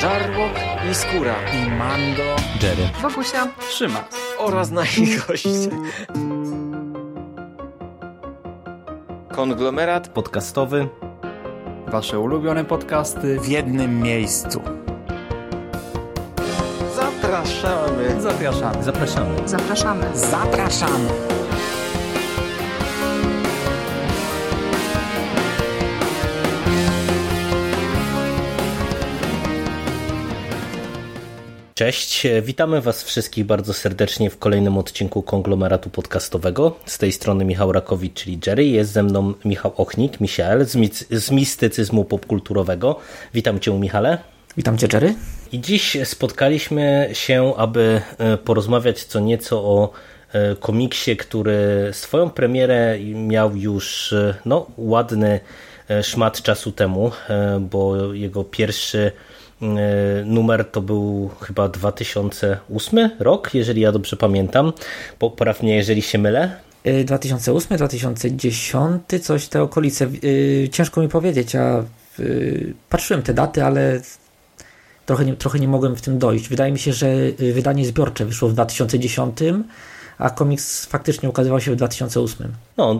Żarłok i Skóra i Mando, Jerry, Wokusia, Szymas oraz nasi goście. Konglomerat podcastowy. Wasze ulubione podcasty w jednym miejscu. Zapraszamy. Zapraszamy. Zapraszamy. Zapraszamy. Zapraszamy. Cześć, witamy Was wszystkich bardzo serdecznie w kolejnym odcinku Konglomeratu Podcastowego. Z tej strony Michał Rakowicz, czyli Jerry. Jest ze mną Michał Ochnik, Misiel, z mistycyzmu popkulturowego. Witam Cię, Michale. Witam Cię, Jerry. I dziś spotkaliśmy się, aby porozmawiać co nieco o komiksie, który swoją premierę miał już ładny szmat czasu temu, bo jego pierwszy numer to był chyba 2008 rok, jeżeli ja dobrze pamiętam. Popraw mnie, jeżeli się mylę. 2008, 2010, coś te okolice. Ciężko mi powiedzieć, a patrzyłem te daty, ale trochę nie mogłem w tym dojść. Wydaje mi się, że wydanie zbiorcze wyszło w 2010, a komiks faktycznie ukazywał się w 2008.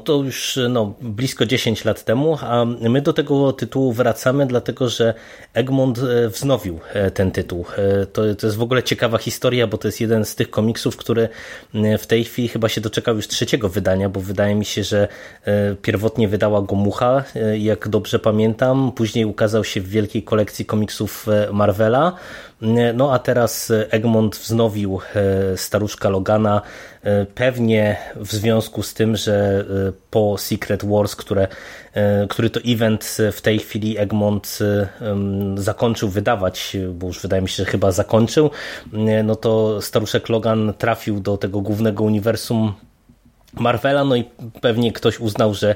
To już blisko 10 lat temu, a my do tego tytułu wracamy, dlatego że Egmont wznowił ten tytuł. To jest w ogóle ciekawa historia, bo to jest jeden z tych komiksów, który w tej chwili chyba się doczekał już trzeciego wydania, bo wydaje mi się, że pierwotnie wydała go Mucha, jak dobrze pamiętam. Później ukazał się w wielkiej kolekcji komiksów Marvela. A teraz Egmont wznowił staruszka Logana, pewnie w związku z tym, że po Secret Wars, który to event w tej chwili Egmont zakończył wydawać, bo już wydaje mi się, że chyba zakończył, to staruszek Logan trafił do tego głównego uniwersum Marvela, i pewnie ktoś uznał, że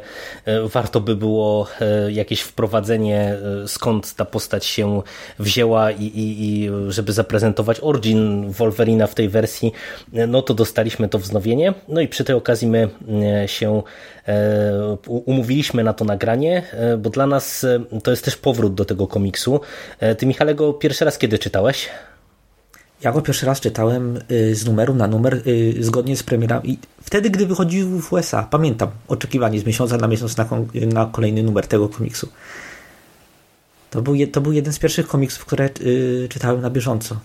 warto by było jakieś wprowadzenie, skąd ta postać się wzięła i żeby zaprezentować origin Wolverina w tej wersji, to dostaliśmy to wznowienie. I przy tej okazji my się umówiliśmy na to nagranie, bo dla nas to jest też powrót do tego komiksu. Ty, Michale, go pierwszy raz kiedy czytałeś? Ja go pierwszy raz czytałem z numeru na numer, zgodnie z premierami. Wtedy, gdy wychodził w USA, pamiętam oczekiwanie z miesiąca na miesiąc na kolejny numer tego komiksu. To był jeden z pierwszych komiksów, które czytałem na bieżąco.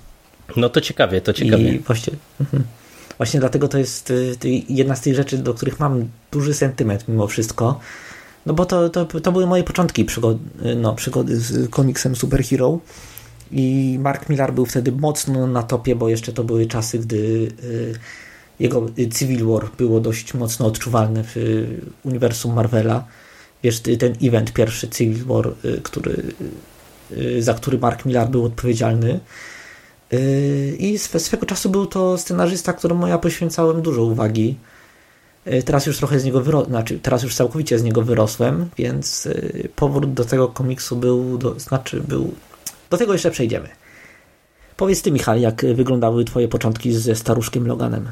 To ciekawie. I właśnie dlatego to jest jedna z tych rzeczy, do których mam duży sentyment mimo wszystko. Bo to były moje początki przygody z komiksem superhero. I Mark Millar był wtedy mocno na topie, bo jeszcze to były czasy, gdy jego Civil War było dość mocno odczuwalne w uniwersum Marvela. Wiesz, ten event pierwszy Civil War, za który Mark Millar był odpowiedzialny. I swego czasu był to scenarzysta, któremu ja poświęcałem dużo uwagi. Teraz już trochę z niego teraz już całkowicie z niego wyrosłem, więc powrót do tego komiksu do tego jeszcze przejdziemy. Powiedz Ty, Michał, jak wyglądały Twoje początki ze staruszkiem Loganem?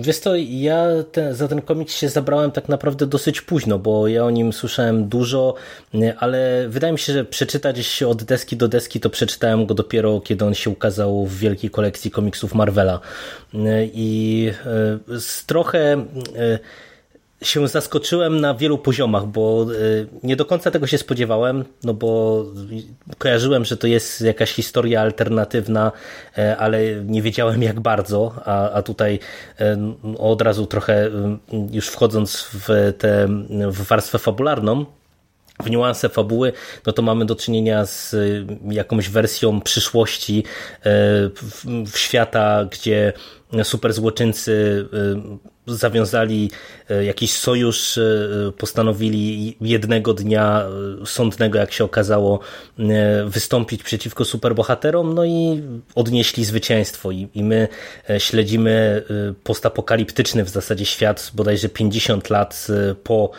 Wiesz co, ja za ten komiks się zabrałem tak naprawdę dosyć późno, bo ja o nim słyszałem dużo, ale wydaje mi się, że przeczytać od deski do deski to przeczytałem go dopiero, kiedy on się ukazał w wielkiej kolekcji komiksów Marvela. I trochę się zaskoczyłem na wielu poziomach, bo nie do końca tego się spodziewałem, bo kojarzyłem, że to jest jakaś historia alternatywna, ale nie wiedziałem jak bardzo, a tutaj od razu trochę już wchodząc w warstwę fabularną, w niuanse fabuły, to mamy do czynienia z jakąś wersją przyszłości w świata, gdzie superzłoczyńcy zawiązali jakiś sojusz, postanowili jednego dnia sądnego, jak się okazało, wystąpić przeciwko superbohaterom, i odnieśli zwycięstwo. I my śledzimy postapokaliptyczny w zasadzie świat bodajże 50 lat po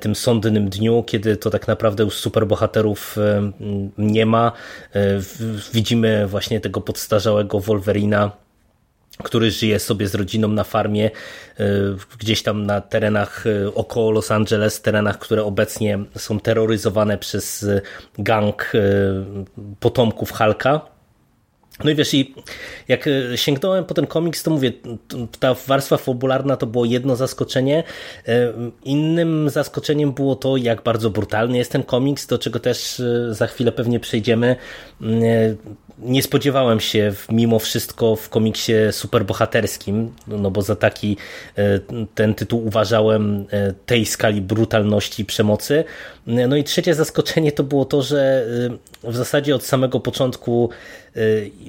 tym sądnym dniu, kiedy to tak naprawdę już superbohaterów nie ma. Widzimy właśnie tego podstarzałego Wolverina, który żyje sobie z rodziną na farmie, gdzieś tam na terenach około Los Angeles, terenach, które obecnie są terroryzowane przez gang potomków Hulka. No i wiesz, i jak sięgnąłem po ten komiks, to mówię, ta warstwa fabularna to było jedno zaskoczenie. Innym zaskoczeniem było to, jak bardzo brutalny jest ten komiks, do czego też za chwilę pewnie przejdziemy. Nie spodziewałem się mimo wszystko w komiksie superbohaterskim, no bo za taki ten tytuł uważałem tej skali brutalności i przemocy. No i trzecie zaskoczenie to było to, że w zasadzie od samego początku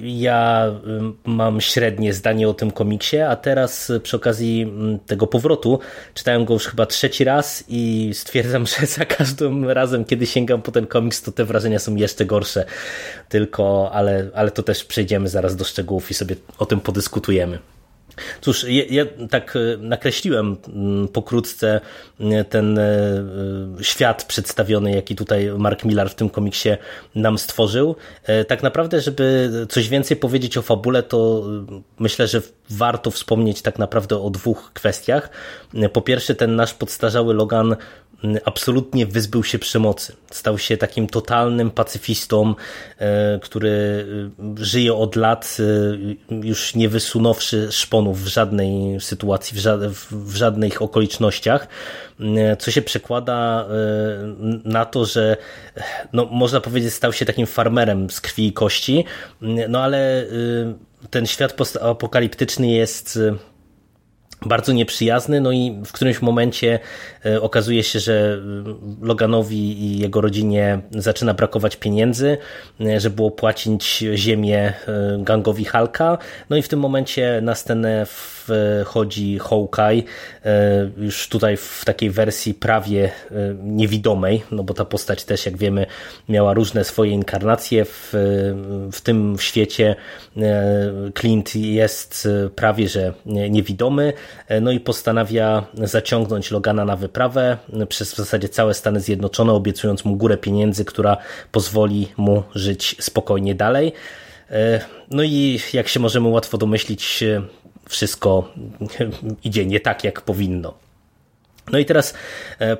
ja mam średnie zdanie o tym komiksie, a teraz przy okazji tego powrotu czytałem go już chyba trzeci raz i stwierdzam, że za każdym razem, kiedy sięgam po ten komiks, to te wrażenia są jeszcze gorsze. Tylko, ale to też przejdziemy zaraz do szczegółów i sobie o tym podyskutujemy. Cóż, ja tak nakreśliłem pokrótce ten świat przedstawiony, jaki tutaj Mark Millar w tym komiksie nam stworzył. Tak naprawdę, żeby coś więcej powiedzieć o fabule, to myślę, że warto wspomnieć tak naprawdę o dwóch kwestiach. Po pierwsze, ten nasz podstarzały Logan absolutnie wyzbył się przemocy. Stał się takim totalnym pacyfistą, który żyje od lat, już nie wysunąwszy szponów w żadnej sytuacji, w żadnych okolicznościach, co się przekłada na to, że no, można powiedzieć, stał się takim farmerem z krwi i kości, no ale ten świat postapokaliptyczny jest bardzo nieprzyjazny, no i w którymś momencie okazuje się, że Loganowi i jego rodzinie zaczyna brakować pieniędzy, że było płacić ziemię gangowi Hulka, no i w tym momencie na scenę wchodzi Hawkeye, już tutaj w takiej wersji prawie niewidomej, no bo ta postać też, jak wiemy, miała różne swoje inkarnacje w tym świecie. Clint jest prawie że niewidomy, no i postanawia zaciągnąć Logana na wyprawę przez w zasadzie całe Stany Zjednoczone, obiecując mu górę pieniędzy, która pozwoli mu żyć spokojnie dalej. No i jak się możemy łatwo domyślić, wszystko idzie nie tak, jak powinno. No i teraz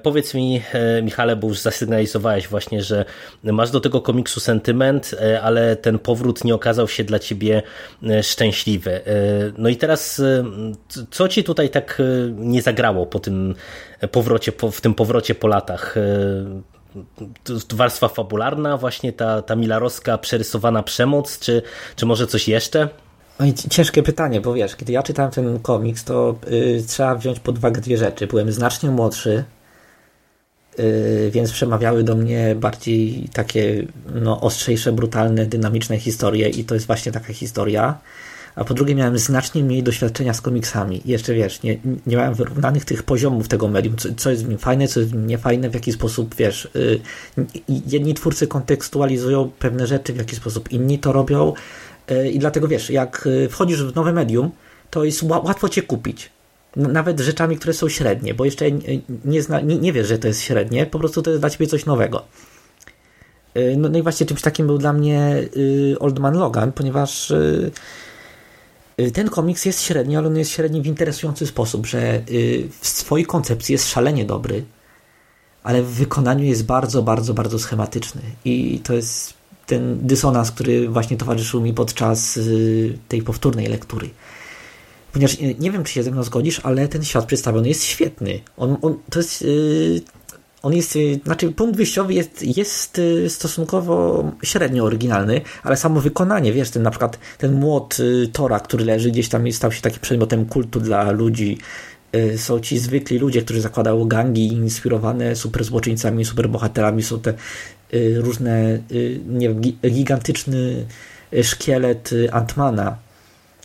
powiedz mi, Michale, bo już zasygnalizowałeś właśnie, że masz do tego komiksu sentyment, ale ten powrót nie okazał się dla ciebie szczęśliwy. No i teraz co ci tutaj tak nie zagrało po tym powrocie, w tym powrocie po latach? Warstwa fabularna, właśnie ta milarowska przerysowana przemoc, czy może coś jeszcze? No i ciężkie pytanie, bo wiesz, kiedy ja czytałem ten komiks, to trzeba wziąć pod uwagę dwie rzeczy. Byłem znacznie młodszy, więc przemawiały do mnie bardziej takie no, ostrzejsze, brutalne, dynamiczne historie i to jest właśnie taka historia. A po drugie miałem znacznie mniej doświadczenia z komiksami. I jeszcze wiesz, nie miałem wyrównanych tych poziomów tego medium, co jest w nim fajne, co jest w nim niefajne, w jaki sposób, wiesz, jedni twórcy kontekstualizują pewne rzeczy, w jaki sposób inni to robią. I dlatego wiesz, jak wchodzisz w nowe medium, to jest łatwo cię kupić. Nawet rzeczami, które są średnie, bo jeszcze nie wiesz, że to jest średnie, po prostu to jest dla ciebie coś nowego. No i właśnie czymś takim był dla mnie Old Man Logan, ponieważ ten komiks jest średni, ale on jest średni w interesujący sposób, że w swojej koncepcji jest szalenie dobry, ale w wykonaniu jest bardzo, bardzo, bardzo schematyczny. I to jest ten dysonans, który właśnie towarzyszył mi podczas tej powtórnej lektury. Ponieważ nie wiem, czy się ze mną zgodzisz, ale ten świat przedstawiony jest świetny. Znaczy punkt wyjściowy jest stosunkowo średnio oryginalny, ale samo wykonanie, wiesz, ten na przykład ten młot Thora, który leży gdzieś tam i stał się takim przedmiotem kultu dla ludzi. Są ci zwykli ludzie, którzy zakładają gangi inspirowane superzłoczyńcami, superbohaterami. Są te różne, nie wiem, gigantyczny szkielet Antmana,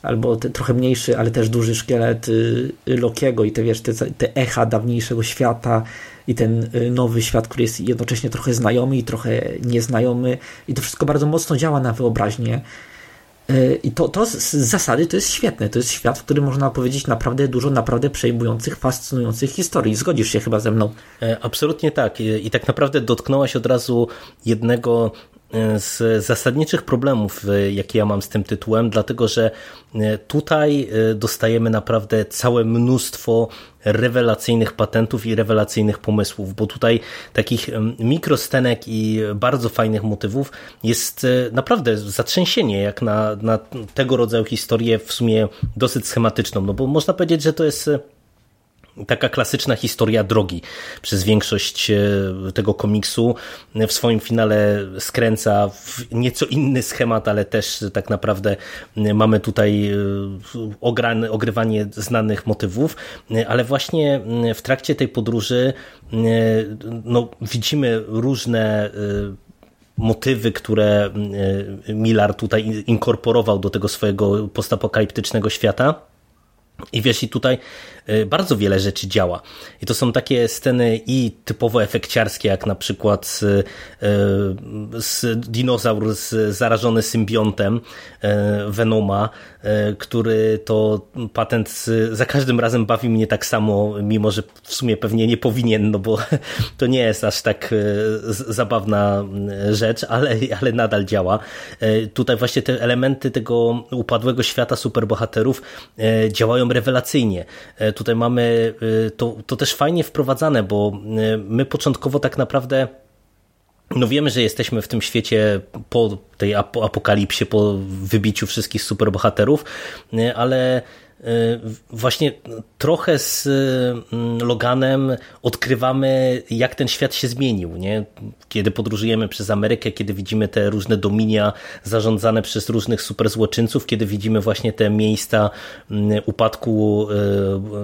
albo trochę mniejszy, ale też duży szkielet Lokiego i te, wiesz, te echa dawniejszego świata i ten nowy świat, który jest jednocześnie trochę znajomy i trochę nieznajomy i to wszystko bardzo mocno działa na wyobraźnię. I to z zasady to jest świetne. To jest świat, w którym można opowiedzieć naprawdę dużo, naprawdę przejmujących, fascynujących historii. Zgodzisz się chyba ze mną? Absolutnie tak. I tak naprawdę dotknąłaś od razu jednego z zasadniczych problemów, jakie ja mam z tym tytułem, dlatego że tutaj dostajemy naprawdę całe mnóstwo rewelacyjnych patentów i rewelacyjnych pomysłów, bo tutaj takich mikrostenek i bardzo fajnych motywów jest naprawdę zatrzęsienie, jak na tego rodzaju historię w sumie dosyć schematyczną, no bo można powiedzieć, że to jest taka klasyczna historia drogi przez większość tego komiksu. W swoim finale skręca w nieco inny schemat, ale też tak naprawdę mamy tutaj ogrywanie znanych motywów, ale właśnie w trakcie tej podróży no, widzimy różne motywy, które Millar tutaj inkorporował do tego swojego postapokaliptycznego świata. I wiesz, i tutaj bardzo wiele rzeczy działa. I to są takie sceny i typowo efekciarskie, jak na przykład z dinozaur zarażony symbiontem Venoma, który to patent za każdym razem bawi mnie tak samo, mimo że w sumie pewnie nie powinien, no bo to nie jest aż tak zabawna rzecz, ale nadal działa. Tutaj właśnie te elementy tego upadłego świata superbohaterów działają rewelacyjnie. Tutaj mamy to też fajnie wprowadzane, bo my początkowo tak naprawdę no wiemy, że jesteśmy w tym świecie po tej apokalipsie, po wybiciu wszystkich superbohaterów, ale właśnie trochę z Loganem odkrywamy, jak ten świat się zmienił, nie? Kiedy podróżujemy przez Amerykę, kiedy widzimy te różne dominia zarządzane przez różnych superzłoczyńców, kiedy widzimy właśnie te miejsca upadku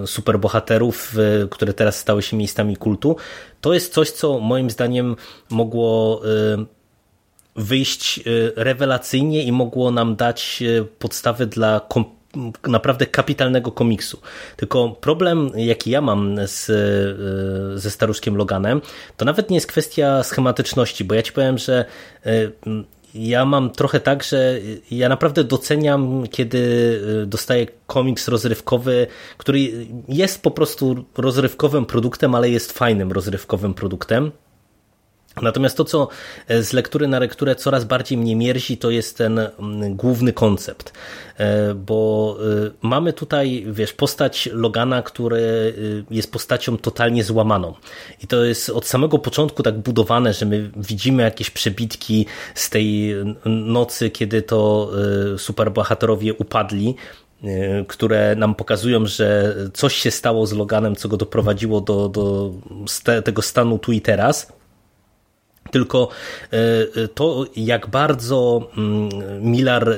superbohaterów, które teraz stały się miejscami kultu, to jest coś, co moim zdaniem mogło wyjść rewelacyjnie i mogło nam dać podstawy dla naprawdę kapitalnego komiksu. Tylko problem, jaki ja mam ze staruszkiem Loganem, to nawet nie jest kwestia schematyczności, bo ja ci powiem, że ja mam trochę tak, że ja naprawdę doceniam, kiedy dostaję komiks rozrywkowy, który jest po prostu rozrywkowym produktem, ale jest fajnym rozrywkowym produktem. Natomiast to, co z lektury na lekturę coraz bardziej mnie mierzi, to jest ten główny koncept, bo mamy tutaj, wiesz, postać Logana, który jest postacią totalnie złamaną i to jest od samego początku tak budowane, że my widzimy jakieś przebitki z tej nocy, kiedy to superbohaterowie upadli, które nam pokazują, że coś się stało z Loganem, co go doprowadziło do tego stanu tu i teraz. Tylko to, jak bardzo Millar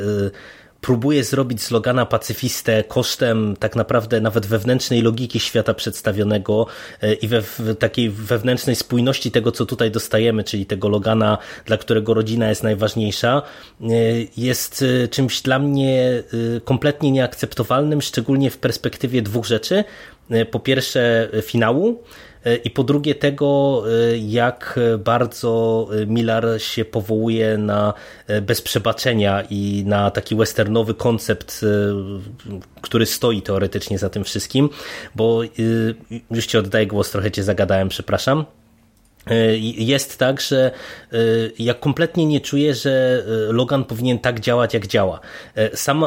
próbuje zrobić z Logana pacyfistę kosztem tak naprawdę nawet wewnętrznej logiki świata przedstawionego i takiej wewnętrznej spójności tego, co tutaj dostajemy, czyli tego Logana, dla którego rodzina jest najważniejsza, jest czymś dla mnie kompletnie nieakceptowalnym, szczególnie w perspektywie dwóch rzeczy. Po pierwsze finału, i po drugie tego, jak bardzo Millar się powołuje na Bez Przebaczenia i na taki westernowy koncept, który stoi teoretycznie za tym wszystkim, bo już ci oddaję głos, trochę cię zagadałem, przepraszam. Jest tak, że ja kompletnie nie czuję, że Logan powinien tak działać, jak działa.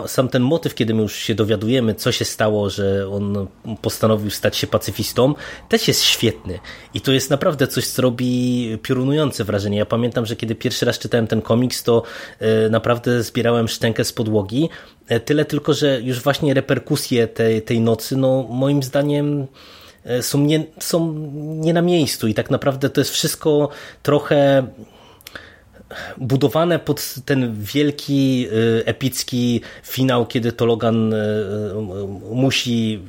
Sam ten motyw, kiedy my już się dowiadujemy, co się stało, że on postanowił stać się pacyfistą, też jest świetny. I to jest naprawdę coś, co robi piorunujące wrażenie. Ja pamiętam, że kiedy pierwszy raz czytałem ten komiks, to naprawdę zbierałem szczękę z podłogi. Tyle tylko, że już właśnie reperkusje tej nocy, no moim zdaniem są nie na miejscu i tak naprawdę to jest wszystko trochę budowane pod ten wielki, epicki finał, kiedy to Logan musi,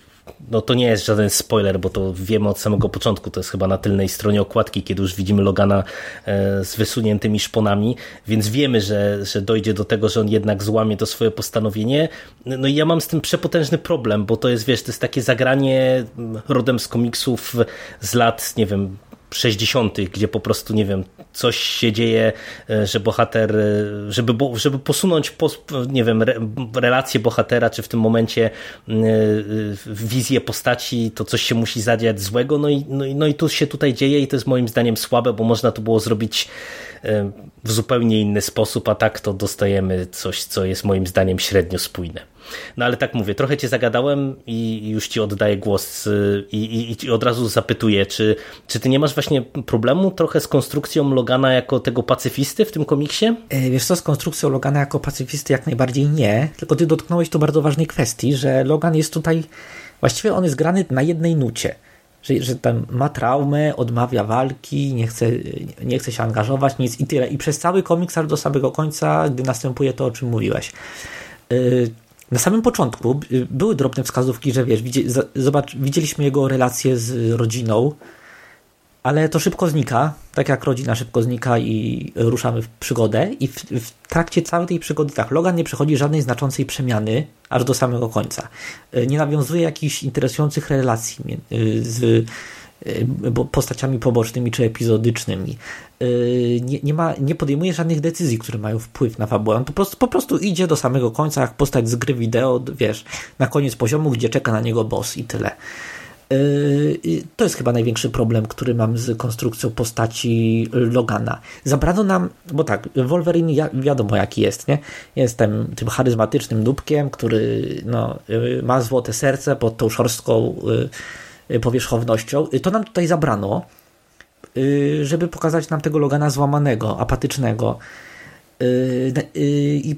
no to nie jest żaden spoiler, bo to wiemy od samego początku, to jest chyba na tylnej stronie okładki, kiedy już widzimy Logana z wysuniętymi szponami, więc wiemy, że dojdzie do tego, że on jednak złamie to swoje postanowienie. No i ja mam z tym przepotężny problem, bo to jest, wiesz, to jest takie zagranie rodem z komiksów z lat, nie wiem, 60., gdzie po prostu, nie wiem, coś się dzieje, że bohater, żeby posunąć, nie wiem, relację bohatera, czy w tym momencie wizję postaci, to coś się musi zadziać złego, no i tu się tutaj dzieje i to jest moim zdaniem słabe, bo można to było zrobić w zupełnie inny sposób, a tak to dostajemy coś, co jest moim zdaniem średnio spójne. No ale tak mówię, trochę cię zagadałem i już ci oddaję głos i od razu zapytuję, czy ty nie masz właśnie problemu trochę z konstrukcją Logana jako tego pacyfisty w tym komiksie? Wiesz co, z konstrukcją Logana jako pacyfisty jak najbardziej nie, tylko ty dotknąłeś tu bardzo ważnej kwestii, że Logan jest tutaj, właściwie on jest grany na jednej nucie. Że tam ma traumę, odmawia walki, nie chce się angażować, nic i tyle. I przez cały komiks aż do samego końca, gdy następuje to, o czym mówiłeś. Na samym początku były drobne wskazówki, że wiesz, widzieliśmy jego relacje z rodziną, ale to szybko znika, tak jak rodzina szybko znika i ruszamy w przygodę. I w trakcie całej tej przygody tak, Logan nie przechodzi żadnej znaczącej przemiany aż do samego końca. Nie nawiązuje jakichś interesujących relacji z postaciami pobocznymi czy epizodycznymi. Nie podejmuje żadnych decyzji, które mają wpływ na fabułę. On po prostu idzie do samego końca, jak postać z gry wideo, wiesz, na koniec poziomu, gdzie czeka na niego boss i tyle. To jest chyba największy problem, który mam z konstrukcją postaci Logana. Zabrano nam, bo tak, Wolverine wiadomo jaki jest, nie? Jestem tym charyzmatycznym dupkiem, który no, ma złote serce pod tą szorstką powierzchownością. To nam tutaj zabrano, żeby pokazać nam tego Logana złamanego, apatycznego. I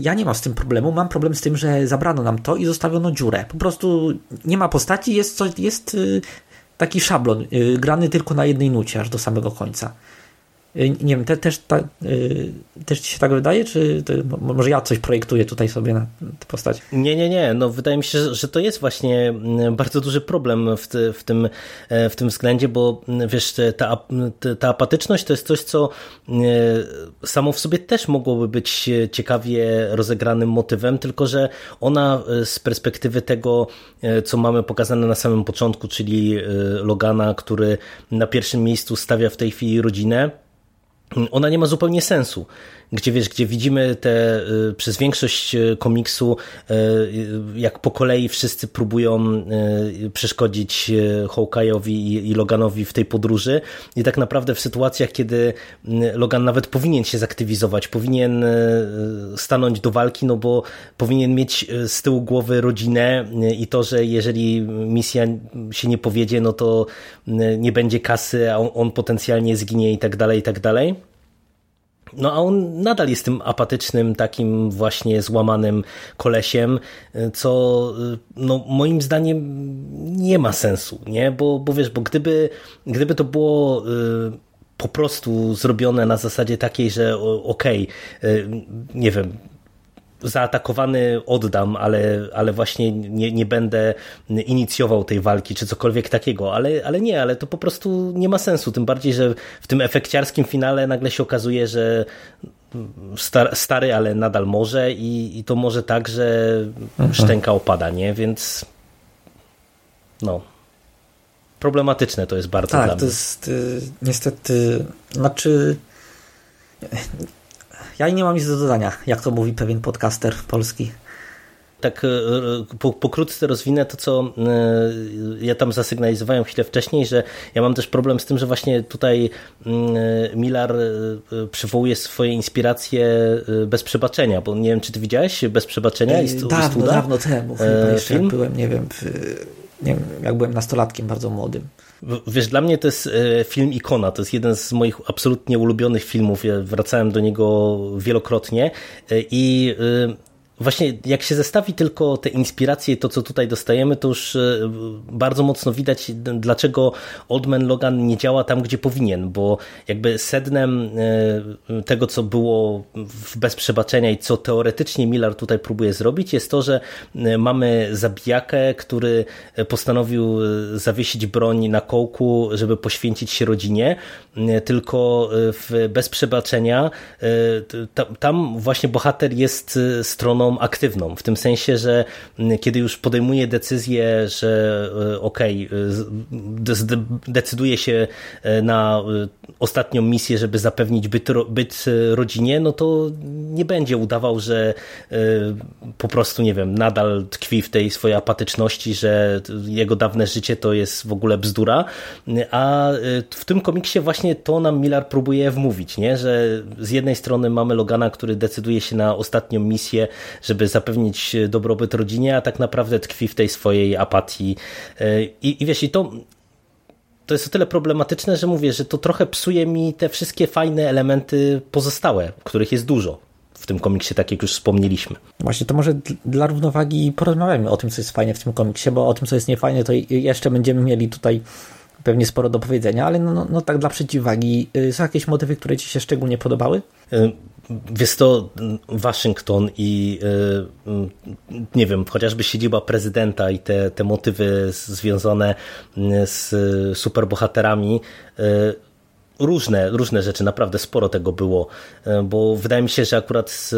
ja nie mam z tym problemu, mam problem z tym, że zabrano nam to i zostawiono dziurę. Po prostu nie ma postaci, jest taki szablon grany tylko na jednej nucie aż do samego końca. Nie wiem, też ci się tak wydaje, czy może ja coś projektuję tutaj sobie na tę postać? Nie, no wydaje mi się, że to jest właśnie bardzo duży problem w tym względzie, bo wiesz, ta apatyczność to jest coś, co samo w sobie też mogłoby być ciekawie rozegranym motywem, tylko że ona z perspektywy tego, co mamy pokazane na samym początku, czyli Logana, który na pierwszym miejscu stawia w tej chwili rodzinę, ona nie ma zupełnie sensu, gdzie widzimy przez większość komiksu, jak po kolei wszyscy próbują przeszkodzić Hawkeye'owi i Loganowi w tej podróży i tak naprawdę w sytuacjach, kiedy Logan nawet powinien się zaktywizować, powinien stanąć do walki, no bo powinien mieć z tyłu głowy rodzinę i to, że jeżeli misja się nie powiedzie, no to nie będzie kasy, a on potencjalnie zginie i tak dalej. No a on nadal jest tym apatycznym, takim właśnie złamanym kolesiem, co no, moim zdaniem nie ma sensu, nie? Bo wiesz, bo gdyby to było po prostu zrobione na zasadzie takiej, że nie wiem, zaatakowany oddam, ale właśnie nie będę inicjował tej walki czy cokolwiek takiego, ale to po prostu nie ma sensu, tym bardziej, że w tym efekciarskim finale nagle się okazuje, że stary, ale nadal może i to może tak, że szczęka opada, nie? Więc no problematyczne to jest bardzo dla mnie. Tak, to jest niestety, znaczy ja nie mam nic do dodania, jak to mówi pewien podcaster polski. Tak pokrótce rozwinę to, co ja tam zasygnalizowałem chwilę wcześniej, że ja mam też problem z tym, że właśnie tutaj Millar przywołuje swoje inspiracje Bez Przebaczenia, bo nie wiem, czy ty widziałeś Bez Przebaczenia? Dawno temu chyba jeszcze film? Byłem, nie wiem, jak byłem nastolatkiem bardzo młodym. Wiesz, dla mnie to jest film ikona, to jest jeden z moich absolutnie ulubionych filmów, ja wracałem do niego wielokrotnie i właśnie jak się zestawi tylko te inspiracje, to co tutaj dostajemy, to już bardzo mocno widać, dlaczego Old Man Logan nie działa tam, gdzie powinien, bo jakby sednem tego, co było w Bez Przebaczenia i co teoretycznie Millar tutaj próbuje zrobić, jest to, że mamy zabijakę, który postanowił zawiesić broń na kołku, żeby poświęcić się rodzinie, tylko w Bez Przebaczenia tam właśnie bohater jest stroną samą aktywną, w tym sensie, że kiedy już podejmuje decyzję, że decyduje się na ostatnią misję, żeby zapewnić byt rodzinie, no to nie będzie udawał, że po prostu, nie wiem, nadal tkwi w tej swojej apatyczności, że jego dawne życie to jest w ogóle bzdura, a w tym komiksie właśnie to nam Millar próbuje wmówić, nie? Że z jednej strony mamy Logana, który decyduje się na ostatnią misję, żeby zapewnić dobrobyt rodzinie, a tak naprawdę tkwi w tej swojej apatii. I wiesz, i to jest o tyle problematyczne, że mówię, że to trochę psuje mi te wszystkie fajne elementy pozostałe, których jest dużo w tym komiksie, tak jak już wspomnieliśmy. Właśnie, to może dla równowagi porozmawiamy o tym, co jest fajne w tym komiksie, bo o tym, co jest niefajne, to jeszcze będziemy mieli tutaj pewnie sporo do powiedzenia, ale no tak dla przeciwwagi. Są jakieś motywy, które ci się szczególnie podobały? Wiesz, to Waszyngton i nie wiem, chociażby siedziba prezydenta i te motywy związane z superbohaterami, różne rzeczy, naprawdę sporo tego było, bo wydaje mi się, że akurat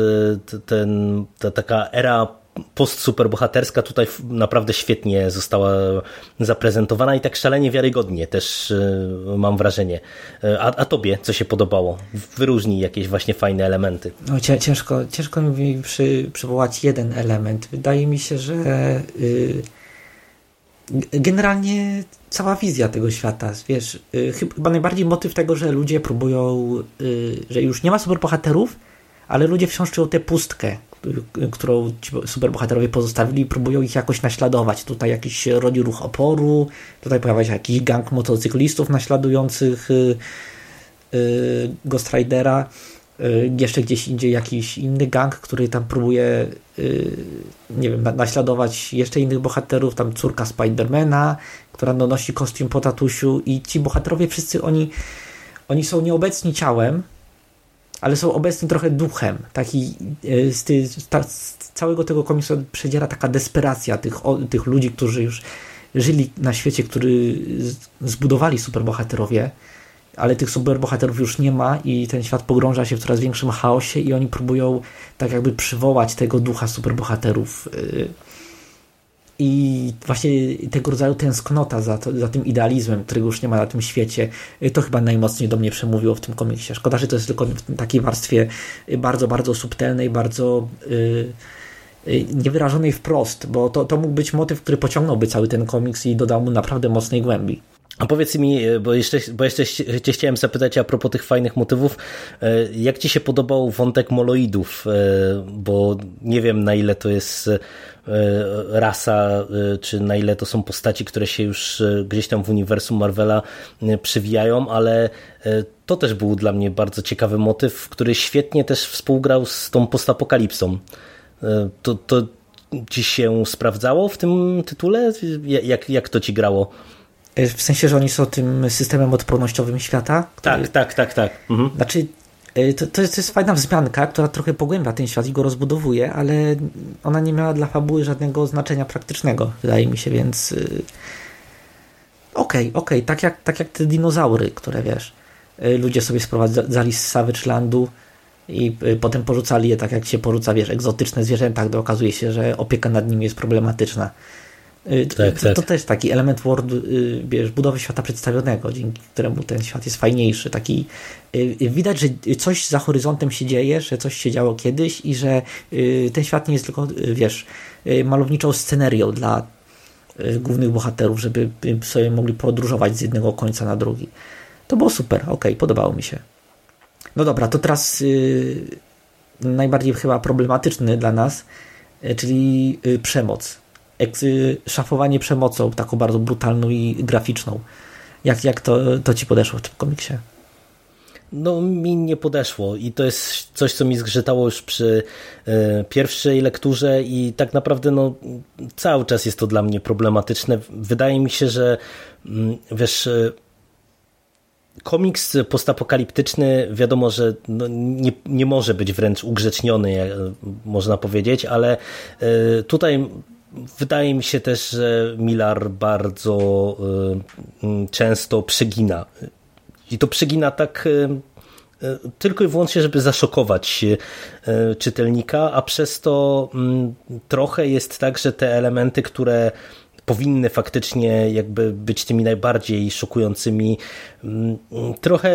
ta taka era post-superbohaterska tutaj naprawdę świetnie została zaprezentowana i tak szalenie wiarygodnie też mam wrażenie. A tobie co się podobało? Wyróżnij jakieś właśnie fajne elementy. No, ciężko mi przywołać jeden element. Wydaje mi się, że generalnie cała wizja tego świata, wiesz, chyba najbardziej motyw tego, że ludzie próbują, że już nie ma superbohaterów, ale ludzie wciąż czują tę pustkę, którą ci superbohaterowie pozostawili i próbują ich jakoś naśladować. Tutaj jakiś się rodzi ruch oporu, tutaj pojawia się jakiś gang motocyklistów naśladujących Ghost Ridera, jeszcze gdzieś indziej jakiś inny gang, który tam próbuje nie wiem, naśladować jeszcze innych bohaterów, tam córka Spidermana, która nosi kostium po tatusiu, i ci bohaterowie wszyscy oni są nieobecni ciałem, ale są obecni trochę duchem. Taki z całego tego komiksu przedziera taka desperacja tych ludzi, którzy już żyli na świecie, który zbudowali superbohaterowie, ale tych superbohaterów już nie ma i ten świat pogrąża się w coraz większym chaosie i oni próbują tak jakby przywołać tego ducha superbohaterów. I właśnie tego rodzaju tęsknota za tym idealizmem, którego już nie ma na tym świecie, to chyba najmocniej do mnie przemówiło w tym komiksie. Szkoda, że to jest tylko w takiej warstwie bardzo, bardzo subtelnej, bardzo niewyrażonej wprost, bo to mógł być motyw, który pociągnąłby cały ten komiks i dodał mu naprawdę mocnej głębi. A powiedz mi, bo jeszcze cię chciałem zapytać a propos tych fajnych motywów, jak ci się podobał wątek moloidów, bo nie wiem, na ile to jest rasa, czy na ile to są postaci, które się już gdzieś tam w uniwersum Marvela przewijają, ale to też był dla mnie bardzo ciekawy motyw, który świetnie też współgrał z tą postapokalipsą. To ci się sprawdzało w tym tytule? Jak to ci grało? W sensie, że oni są tym systemem odpornościowym świata? Który... Tak. Mhm. Znaczy, to jest fajna wzmianka, która trochę pogłębia ten świat i go rozbudowuje, ale ona nie miała dla fabuły żadnego znaczenia praktycznego, wydaje mi się, więc okej, tak jak te dinozaury, które, wiesz, ludzie sobie sprowadzali z Savicelandu i potem porzucali je tak, jak się porzuca, wiesz, egzotyczne zwierzęta, gdy okazuje się, że opieka nad nimi jest problematyczna. To też taki element budowy świata przedstawionego, dzięki któremu ten świat jest fajniejszy. Taki, widać, że coś za horyzontem się dzieje, że coś się działo kiedyś i że ten świat nie jest tylko, wiesz, malowniczą scenerią dla głównych bohaterów, żeby sobie mogli podróżować z jednego końca na drugi. To było super, podobało mi się. No dobra, to teraz najbardziej chyba problematyczny dla nas, czyli przemoc. Szafowanie przemocą, taką bardzo brutalną i graficzną. Jak to ci podeszło w tym komiksie? No, mi nie podeszło i to jest coś, co mi zgrzytało już przy pierwszej lekturze i tak naprawdę cały czas jest to dla mnie problematyczne. Wydaje mi się, że wiesz... Komiks postapokaliptyczny, wiadomo, że nie może być wręcz ugrzeczniony, można powiedzieć, ale tutaj wydaje mi się też, że Millar bardzo często przegina. I to przegina tak tylko i wyłącznie, żeby zaszokować czytelnika, a przez to trochę jest tak, że te elementy, które powinny faktycznie jakby być tymi najbardziej szokującymi, trochę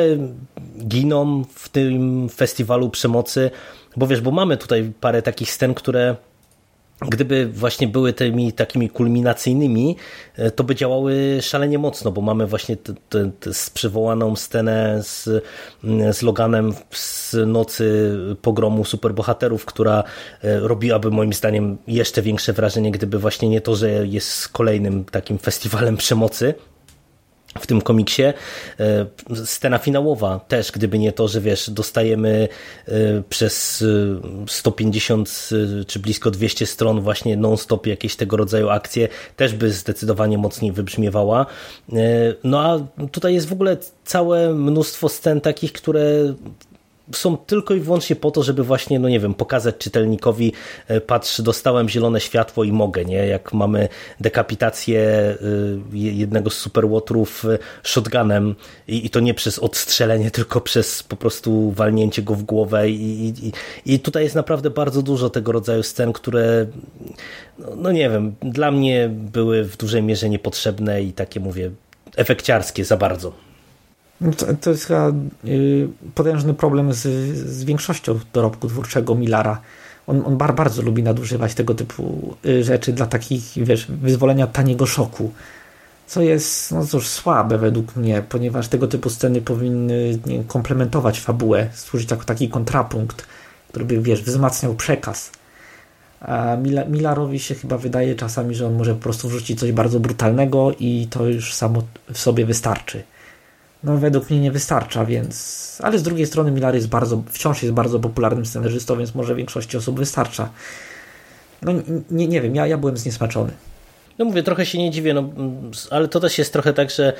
giną w tym festiwalu przemocy, bo wiesz, bo mamy tutaj parę takich scen, które gdyby właśnie były tymi takimi kulminacyjnymi, to by działały szalenie mocno, bo mamy właśnie przywołaną scenę z Loganem z nocy pogromu superbohaterów, która robiłaby moim zdaniem jeszcze większe wrażenie, gdyby właśnie nie to, że jest kolejnym takim festiwalem przemocy w tym komiksie. Scena finałowa też, gdyby nie to, że wiesz, dostajemy przez 150 czy blisko 200 stron właśnie non-stop jakieś tego rodzaju akcje, też by zdecydowanie mocniej wybrzmiewała. No a tutaj jest w ogóle całe mnóstwo scen takich, które są tylko i wyłącznie po to, żeby właśnie, no nie wiem, pokazać czytelnikowi, patrz, dostałem zielone światło i mogę, nie? Jak mamy dekapitację jednego z superłotrów shotgunem i to nie przez odstrzelenie, tylko przez po prostu walnięcie go w głowę i tutaj jest naprawdę bardzo dużo tego rodzaju scen, które no nie wiem, dla mnie były w dużej mierze niepotrzebne i takie, mówię, efekciarskie za bardzo. To jest chyba potężny problem z większością dorobku twórczego Millara. On bardzo lubi nadużywać tego typu rzeczy dla takich, wiesz, wyzwolenia taniego szoku, co jest, no cóż, słabe według mnie, ponieważ tego typu sceny powinny komplementować fabułę, służyć jako taki kontrapunkt, który by, wiesz, wzmacniał przekaz. A Millarowi się chyba wydaje czasami, że on może po prostu wrzucić coś bardzo brutalnego i to już samo w sobie wystarczy. No według mnie nie wystarcza, więc... Ale z drugiej strony Millar jest wciąż jest bardzo popularnym scenarzystą, więc może większości osób wystarcza. No nie wiem, ja byłem zniesmaczony. No mówię, trochę się nie dziwię, no, ale to też jest trochę tak, że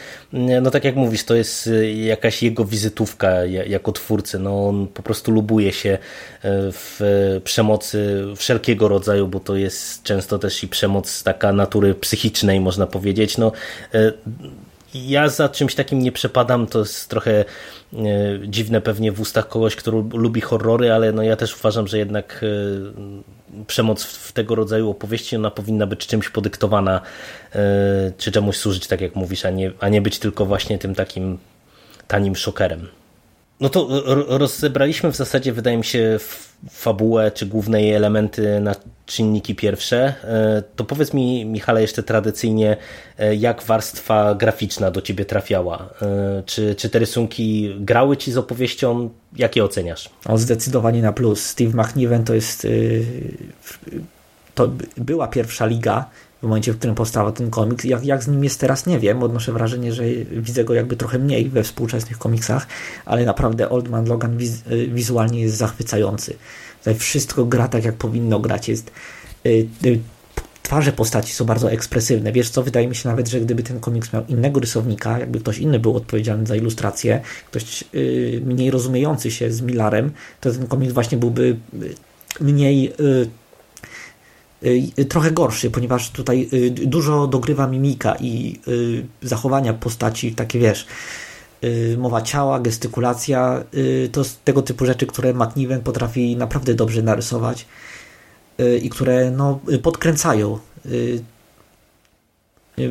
no tak jak mówisz, to jest jakaś jego wizytówka jako twórcy. No on po prostu lubuje się w przemocy wszelkiego rodzaju, bo to jest często też i przemoc taka natury psychicznej, można powiedzieć. No... Ja za czymś takim nie przepadam, to jest trochę dziwne pewnie w ustach kogoś, który lubi horrory, ale no ja też uważam, że jednak przemoc w tego rodzaju opowieści, ona powinna być czymś podyktowana, czy czemuś służyć, tak jak mówisz, a nie być tylko właśnie tym takim tanim szokerem. No to rozebraliśmy w zasadzie, wydaje mi się, fabułę czy główne jej elementy na czynniki pierwsze. To powiedz mi, Michale, jeszcze tradycyjnie, jak warstwa graficzna do ciebie trafiała? Czy te rysunki grały ci z opowieścią? Jak je oceniasz? O, zdecydowanie na plus. Steve McNiven to była pierwsza liga w momencie, w którym powstał ten komiks. Jak z nim jest teraz, nie wiem. Odnoszę wrażenie, że widzę go jakby trochę mniej we współczesnych komiksach, ale naprawdę Oldman Logan wizualnie jest zachwycający. Tutaj wszystko gra tak, jak powinno grać. Jest, twarze postaci są bardzo ekspresywne. Wiesz co, wydaje mi się nawet, że gdyby ten komiks miał innego rysownika, jakby ktoś inny był odpowiedzialny za ilustrację, ktoś mniej rozumiejący się z Millarem, to ten komiks właśnie byłby mniej... trochę gorszy, ponieważ tutaj dużo dogrywa mimika i zachowania postaci, takie wiesz, mowa ciała, gestykulacja, to tego typu rzeczy, które McNiven potrafi naprawdę dobrze narysować i które no, podkręcają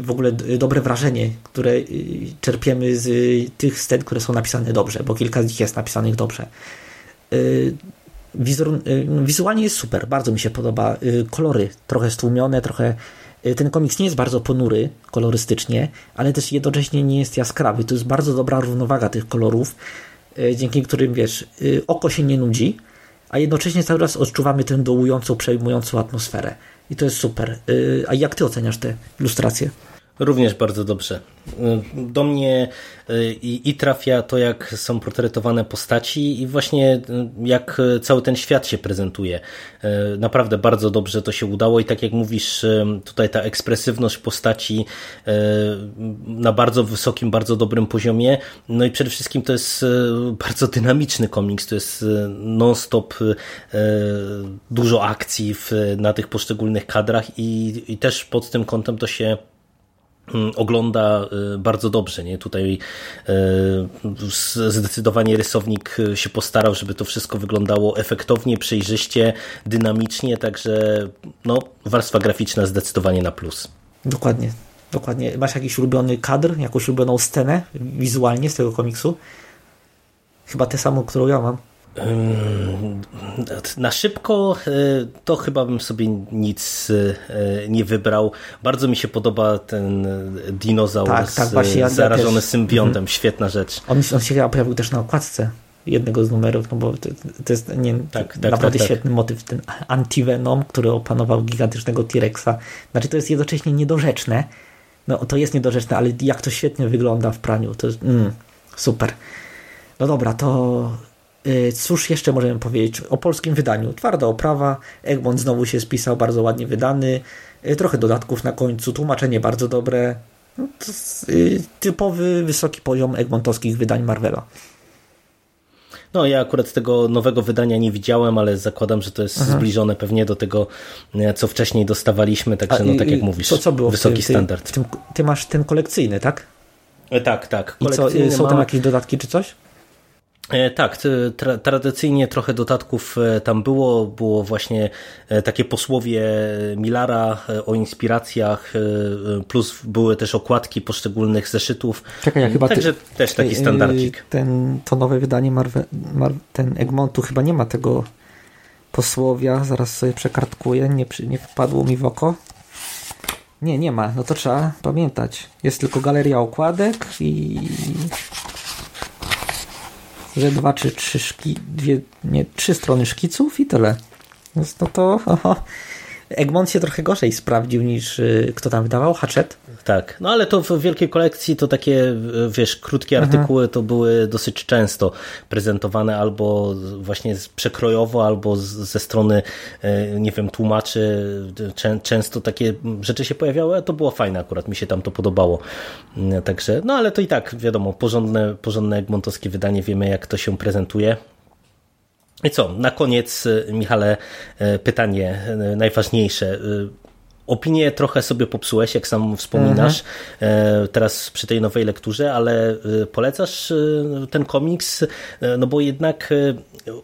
w ogóle dobre wrażenie, które czerpiemy z tych scen, które są napisane dobrze, bo kilka z nich jest napisanych dobrze. Wizualnie jest super, bardzo mi się podoba. Kolory trochę stłumione, trochę... Ten komiks nie jest bardzo ponury kolorystycznie, ale też jednocześnie nie jest jaskrawy. To jest bardzo dobra równowaga tych kolorów, dzięki którym, wiesz, oko się nie nudzi, a jednocześnie cały czas odczuwamy tę dołującą, przejmującą atmosferę. I to jest super. A jak ty oceniasz te ilustracje? Również bardzo dobrze. Do mnie i trafia to, jak są portretowane postaci i właśnie jak cały ten świat się prezentuje. Naprawdę bardzo dobrze to się udało i tak jak mówisz, tutaj ta ekspresywność postaci na bardzo wysokim, bardzo dobrym poziomie. No i przede wszystkim to jest bardzo dynamiczny komiks, to jest non-stop dużo akcji na tych poszczególnych kadrach i też pod tym kątem to się ogląda bardzo dobrze. Nie? Tutaj zdecydowanie rysownik się postarał, żeby to wszystko wyglądało efektownie, przejrzyście, dynamicznie, także no, warstwa graficzna zdecydowanie na plus. Dokładnie. Dokładnie. Masz jakiś ulubiony kadr, jakąś ulubioną scenę wizualnie z tego komiksu? Chyba tę samą, którą ja mam. Na szybko to chyba bym sobie nic nie wybrał. Bardzo mi się podoba ten dinozaur zarażony symbiontem. Świetna rzecz. On się pojawił też na okładce jednego z numerów, no bo to jest naprawdę świetny motyw, ten anti-venom, który opanował gigantycznego T-Rexa. Znaczy to jest jednocześnie niedorzeczne. No to jest niedorzeczne, ale jak to świetnie wygląda w praniu. To jest super. No dobra, to cóż jeszcze możemy powiedzieć o polskim wydaniu? Twarda oprawa, Egmont znowu się spisał, bardzo ładnie wydany, trochę dodatków na końcu, tłumaczenie bardzo dobre, no to typowy wysoki poziom egmontowskich wydań Marvela. No ja akurat tego nowego wydania nie widziałem, ale zakładam, że to jest zbliżone pewnie do tego, co wcześniej dostawaliśmy, także no tak jak mówisz, to co było wysoki standard. Ty masz ten kolekcyjny, tak? Tak. Kolekcyjny. I co, są tam jakieś dodatki czy coś? Tak, tradycyjnie trochę dodatków tam było. Było właśnie takie posłowie Millara o inspiracjach, plus były też okładki poszczególnych zeszytów. Czekaj, ja chyba także też taki standardzik. To nowe wydanie ten Egmontu chyba nie ma tego posłowia. Zaraz sobie przekartkuję, nie wpadło mi w oko. Nie ma, no to trzeba pamiętać. Jest tylko galeria okładek i... że dwa czy trzy trzy strony szkiców i tyle. Więc no to Egmont się trochę gorzej sprawdził niż kto tam wydawał, Hatchet. Tak, no ale to w wielkiej kolekcji to takie, wiesz, krótkie artykuły to były dosyć często prezentowane albo właśnie przekrojowo, albo ze strony, nie wiem, tłumaczy. Często takie rzeczy się pojawiały, a to było fajne akurat, mi się tam to podobało. Także, no ale to i tak, wiadomo, porządne egmontowskie wydanie, wiemy jak to się prezentuje. I co, na koniec, Michale, pytanie najważniejsze. Opinię trochę sobie popsułeś, jak sam wspominasz, teraz przy tej nowej lekturze, ale polecasz ten komiks? No bo jednak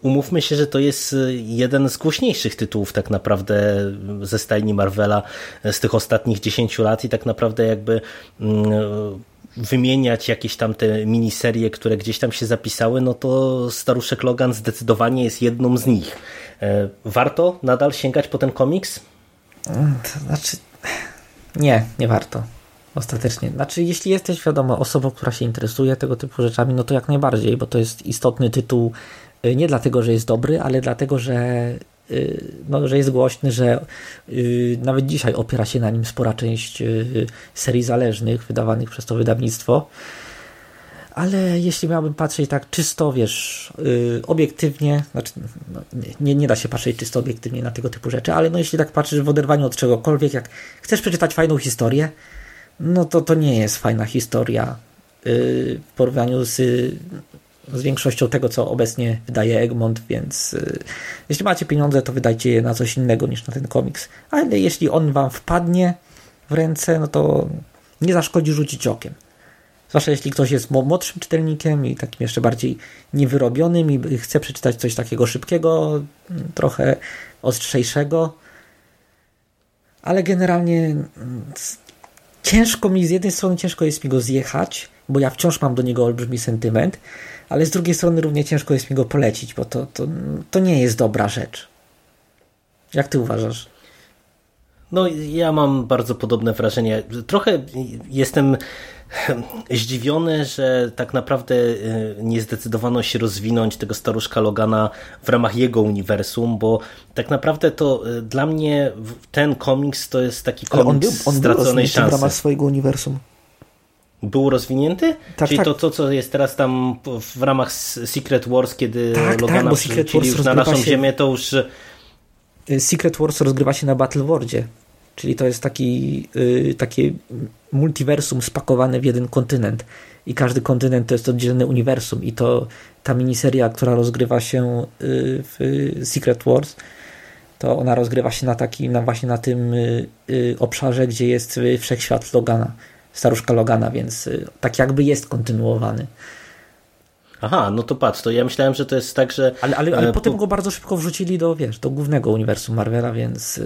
umówmy się, że to jest jeden z głośniejszych tytułów tak naprawdę ze stajni Marvela z tych ostatnich 10 lat i tak naprawdę jakby... wymieniać jakieś tam te miniserie, które gdzieś tam się zapisały, no to Staruszek Logan zdecydowanie jest jedną z nich. Warto nadal sięgać po ten komiks? To znaczy, nie warto. Ostatecznie. Znaczy, jeśli jesteś, wiadomo, osobą, która się interesuje tego typu rzeczami, no to jak najbardziej, bo to jest istotny tytuł nie dlatego, że jest dobry, ale dlatego, że jest głośny, że nawet dzisiaj opiera się na nim spora część serii zależnych wydawanych przez to wydawnictwo, ale jeśli miałbym patrzeć tak czysto, wiesz, obiektywnie, znaczy no, nie da się patrzeć czysto obiektywnie na tego typu rzeczy, ale no jeśli tak patrzysz w oderwaniu od czegokolwiek, jak chcesz przeczytać fajną historię, no to nie jest fajna historia w porównaniu z większością tego, co obecnie wydaje Egmont, więc jeśli macie pieniądze, to wydajcie je na coś innego niż na ten komiks. Ale jeśli on wam wpadnie w ręce, no to nie zaszkodzi rzucić okiem. Zwłaszcza jeśli ktoś jest młodszym czytelnikiem i takim jeszcze bardziej niewyrobionym i chce przeczytać coś takiego szybkiego, trochę ostrzejszego. Ale generalnie z jednej strony ciężko jest mi go zjechać, bo ja wciąż mam do niego olbrzymi sentyment, ale z drugiej strony równie ciężko jest mi go polecić, bo to nie jest dobra rzecz. Jak ty uważasz? No ja mam bardzo podobne wrażenie. Trochę jestem zdziwiony, że tak naprawdę nie zdecydowano się rozwinąć tego Staruszka Logana w ramach jego uniwersum, bo tak naprawdę to dla mnie ten komiks to jest taki komiks straconej szansy. W ramach swojego uniwersum. Był rozwinięty? Tak, czyli tak. To, co jest teraz tam w ramach Secret Wars, kiedy Logana przerzucili już na naszą ziemię, to już... Secret Wars rozgrywa się na Battleworldzie, czyli to jest takie multiversum spakowane w jeden kontynent i każdy kontynent to jest oddzielny uniwersum i to ta miniseria, która rozgrywa się w Secret Wars, to ona rozgrywa się na takim, właśnie na tym obszarze, gdzie jest wszechświat Logana. staruszka Logana, więc tak jakby jest kontynuowany. Aha, no to patrz, to ja myślałem, że to jest tak, że... Ale potem go bardzo szybko wrzucili do głównego uniwersum Marvela, więc...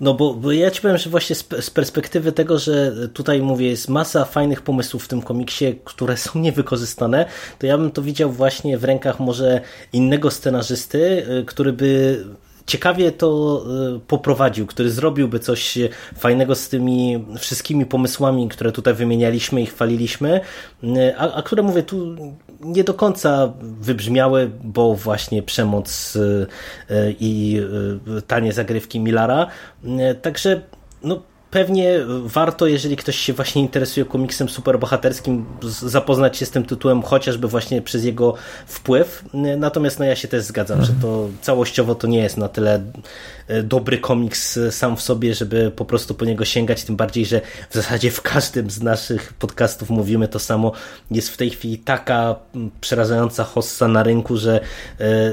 No bo ja ci powiem, że właśnie z perspektywy tego, że tutaj mówię, jest masa fajnych pomysłów w tym komiksie, które są niewykorzystane, to ja bym to widział właśnie w rękach może innego scenarzysty, który by ciekawie to poprowadził, który zrobiłby coś fajnego z tymi wszystkimi pomysłami, które tutaj wymienialiśmy i chwaliliśmy, a które, mówię, tu nie do końca wybrzmiały, bo właśnie przemoc i tanie zagrywki Millara. Także no, pewnie warto, jeżeli ktoś się właśnie interesuje komiksem superbohaterskim, zapoznać się z tym tytułem, chociażby właśnie przez jego wpływ. Natomiast no, ja się też zgadzam, że to całościowo to nie jest na tyle dobry komiks sam w sobie, żeby po prostu po niego sięgać, tym bardziej, że w zasadzie w każdym z naszych podcastów mówimy to samo. Jest w tej chwili taka przerażająca hossa na rynku, że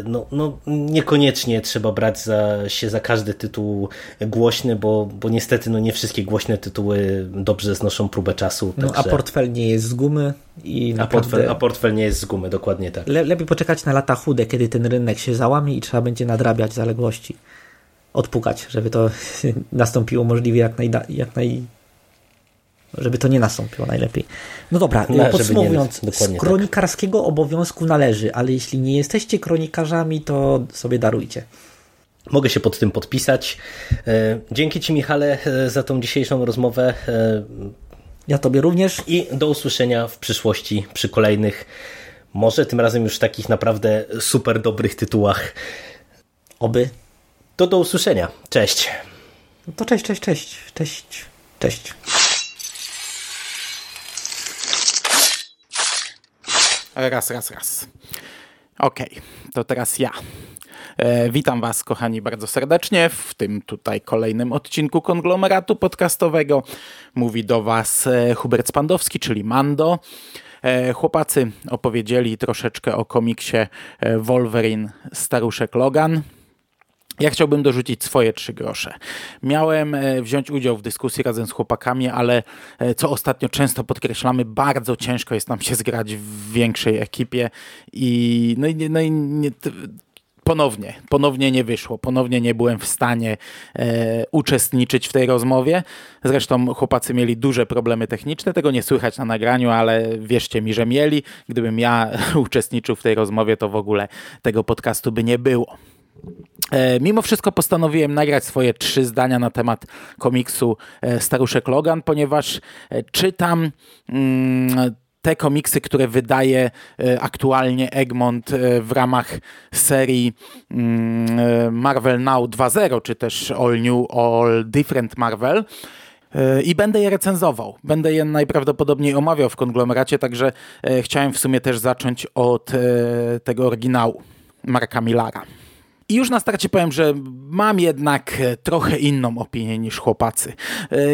no, niekoniecznie trzeba brać się za każdy tytuł głośny, bo niestety no, nie wszystkie głośne tytuły dobrze znoszą próbę czasu. Także... No, a portfel nie jest z gumy. I naprawdę... a portfel nie jest z gumy, dokładnie tak. Lepiej poczekać na lata chude, kiedy ten rynek się załamie i trzeba będzie nadrabiać zaległości. Odpukać, żeby to nastąpiło możliwie żeby to nie nastąpiło najlepiej. No dobra, podsumowując, z kronikarskiego obowiązku należy, ale jeśli nie jesteście kronikarzami, to sobie darujcie. Mogę się pod tym podpisać. Dzięki ci, Michale, za tą dzisiejszą rozmowę. Ja tobie również. I do usłyszenia w przyszłości przy kolejnych, może tym razem już takich naprawdę super dobrych tytułach. Oby. To do usłyszenia. Cześć. No to cześć. Raz. Okej, to teraz ja. Witam was, kochani, bardzo serdecznie w tym tutaj kolejnym odcinku Konglomeratu Podcastowego. Mówi do was Hubert Spandowski, czyli Mando. Chłopacy opowiedzieli troszeczkę o komiksie Wolverine Staruszek Logan. Ja chciałbym dorzucić swoje 3 grosze. Miałem wziąć udział w dyskusji razem z chłopakami, ale co ostatnio często podkreślamy, bardzo ciężko jest nam się zgrać w większej ekipie i Ponownie nie wyszło, ponownie nie byłem w stanie uczestniczyć w tej rozmowie. Zresztą chłopacy mieli duże problemy techniczne, tego nie słychać na nagraniu, ale wierzcie mi, że mieli. Gdybym ja uczestniczył w tej rozmowie, to w ogóle tego podcastu by nie było. Mimo wszystko postanowiłem nagrać swoje 3 zdania na temat komiksu Staruszek Logan, ponieważ czytam... te komiksy, które wydaje aktualnie Egmont w ramach serii Marvel Now 2.0, czy też All New All Different Marvel. I będę je recenzował. Będę je najprawdopodobniej omawiał w konglomeracie, także chciałem w sumie też zacząć od tego oryginału Marka Millara. I już na starcie powiem, że mam jednak trochę inną opinię niż chłopacy.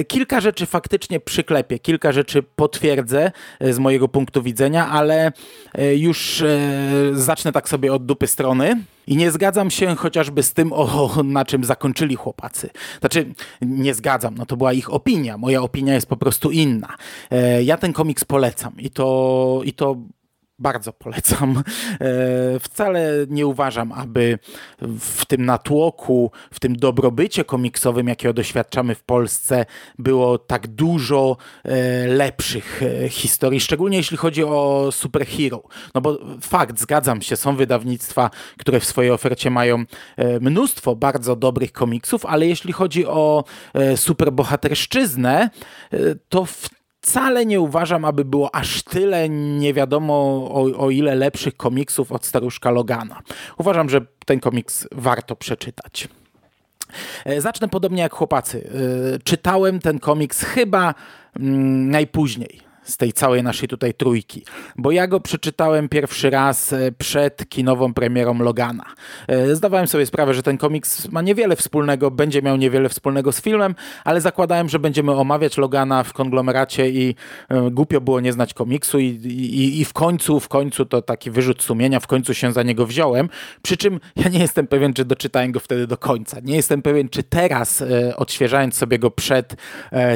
Kilka rzeczy faktycznie przyklepię, kilka rzeczy potwierdzę z mojego punktu widzenia, ale już zacznę tak sobie od dupy strony. I nie zgadzam się chociażby z tym, na czym zakończyli chłopacy. Znaczy, nie zgadzam, no to była ich opinia. Moja opinia jest po prostu inna. Ja ten komiks polecam i to bardzo polecam. Wcale nie uważam, aby w tym natłoku, w tym dobrobycie komiksowym, jakiego doświadczamy w Polsce, było tak dużo lepszych historii, szczególnie jeśli chodzi o superhero. No bo fakt, zgadzam się, są wydawnictwa, które w swojej ofercie mają mnóstwo bardzo dobrych komiksów, ale jeśli chodzi o superbohaterszczyznę, to wcale nie uważam, aby było aż tyle nie wiadomo o ile lepszych komiksów od Staruszka Logana. Uważam, że ten komiks warto przeczytać. Zacznę podobnie jak chłopacy. Czytałem ten komiks chyba najpóźniej z tej całej naszej tutaj trójki, bo ja go przeczytałem pierwszy raz przed kinową premierą Logana. Zdawałem sobie sprawę, że ten komiks ma niewiele wspólnego, będzie miał niewiele wspólnego z filmem, ale zakładałem, że będziemy omawiać Logana w konglomeracie i głupio było nie znać komiksu i w końcu to taki wyrzut sumienia, w końcu się za niego wziąłem, przy czym ja nie jestem pewien, czy doczytałem go wtedy do końca. Nie jestem pewien, czy teraz, odświeżając sobie go przed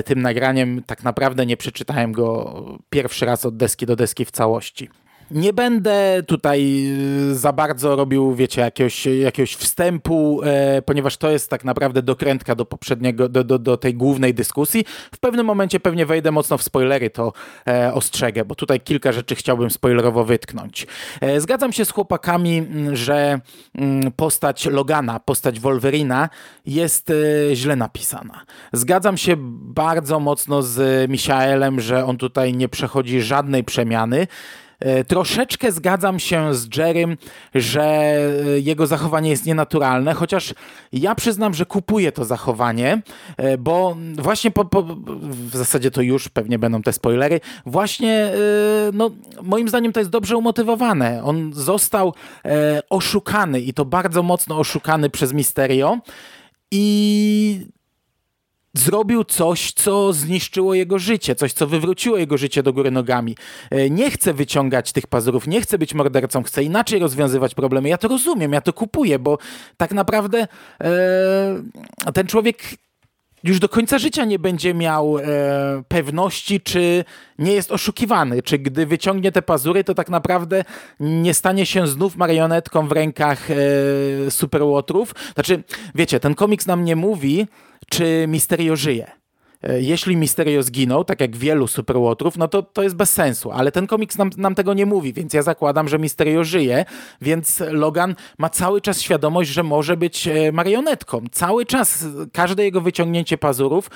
tym nagraniem, tak naprawdę nie przeczytałem go pierwszy raz od deski do deski w całości. Nie będę tutaj za bardzo robił, wiecie, jakiegoś wstępu, ponieważ to jest tak naprawdę dokrętka do poprzedniego, do tej głównej dyskusji. W pewnym momencie pewnie wejdę mocno w spoilery, to ostrzegę, bo tutaj kilka rzeczy chciałbym spoilerowo wytknąć. Zgadzam się z chłopakami, że postać Logana, postać Wolverina jest źle napisana. Zgadzam się bardzo mocno z Misielem, że on tutaj nie przechodzi żadnej przemiany. Troszeczkę zgadzam się z Jerrym, że jego zachowanie jest nienaturalne, chociaż ja przyznam, że kupuję to zachowanie, bo właśnie w zasadzie to już pewnie będą te spoilery, właśnie no, moim zdaniem to jest dobrze umotywowane. On został oszukany i to bardzo mocno oszukany przez Mysterio i zrobił coś, co zniszczyło jego życie, coś, co wywróciło jego życie do góry nogami. Nie chce wyciągać tych pazurów, nie chce być mordercą, chce inaczej rozwiązywać problemy. Ja to rozumiem, ja to kupuję, bo tak naprawdę ten człowiek już do końca życia nie będzie miał pewności, czy nie jest oszukiwany, czy gdy wyciągnie te pazury, to tak naprawdę nie stanie się znów marionetką w rękach superłotrów. Znaczy, wiecie, ten komiks nam nie mówi, czy Mysterio żyje. Jeśli Mysterio zginął, tak jak wielu superłotrów, no to jest bez sensu, ale ten komiks nam tego nie mówi, więc ja zakładam, że Mysterio żyje, więc Logan ma cały czas świadomość, że może być marionetką. Cały czas każde jego wyciągnięcie pazurów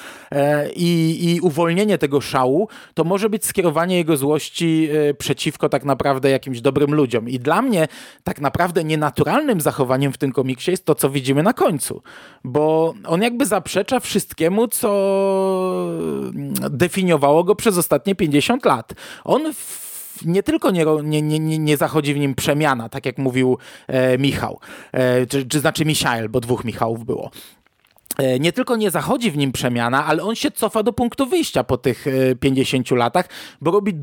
i uwolnienie tego szału to może być skierowanie jego złości przeciwko tak naprawdę jakimś dobrym ludziom. I dla mnie tak naprawdę nienaturalnym zachowaniem w tym komiksie jest to, co widzimy na końcu, bo on jakby zaprzecza wszystkiemu, co definiowało go przez ostatnie 50 lat. On nie tylko nie zachodzi w nim przemiana, tak jak mówił Michał, czy znaczy Misiel, bo dwóch Michałów było. Nie tylko nie zachodzi w nim przemiana, ale on się cofa do punktu wyjścia po tych 50 latach, bo robi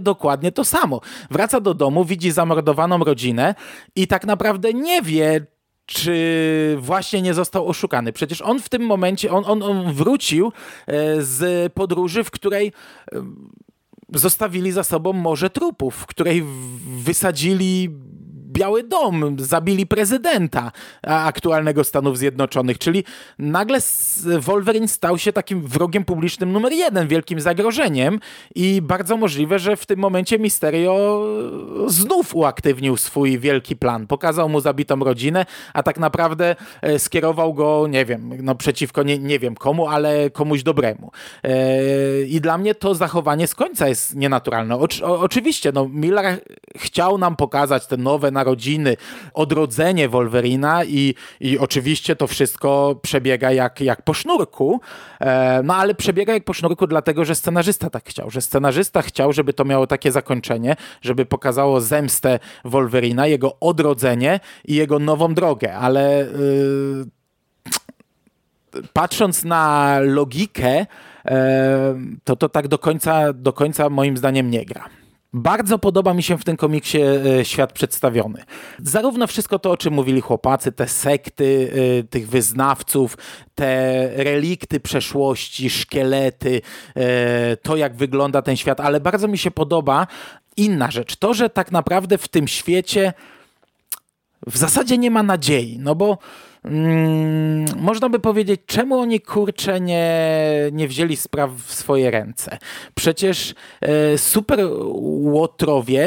dokładnie to samo. Wraca do domu, widzi zamordowaną rodzinę i tak naprawdę nie wie, czy właśnie nie został oszukany. Przecież on w tym momencie, on wrócił z podróży, w której zostawili za sobą morze trupów, w której wysadzili Biały Dom, zabili prezydenta aktualnego Stanów Zjednoczonych, czyli nagle Wolverine stał się takim wrogiem publicznym numer 1, wielkim zagrożeniem i bardzo możliwe, że w tym momencie Mysterio znów uaktywnił swój wielki plan. Pokazał mu zabitą rodzinę, a tak naprawdę skierował go, nie wiem, no przeciwko nie wiem komu, ale komuś dobremu. I dla mnie to zachowanie z końca jest nienaturalne. Oczywiście, no Millar chciał nam pokazać te nowe narodziny, odrodzenie Wolverina i oczywiście to wszystko przebiega jak po sznurku, no ale przebiega jak po sznurku dlatego, że scenarzysta tak chciał, żeby to miało takie zakończenie, żeby pokazało zemstę Wolverina, jego odrodzenie i jego nową drogę, ale patrząc na logikę, to tak do końca moim zdaniem nie gra. Bardzo podoba mi się w tym komiksie świat przedstawiony. Zarówno wszystko to, o czym mówili chłopacy, te sekty tych wyznawców, te relikty przeszłości, szkielety, to jak wygląda ten świat, ale bardzo mi się podoba inna rzecz. To, że tak naprawdę w tym świecie w zasadzie nie ma nadziei, no bo można by powiedzieć, czemu oni kurczę nie wzięli spraw w swoje ręce. Przecież superłotry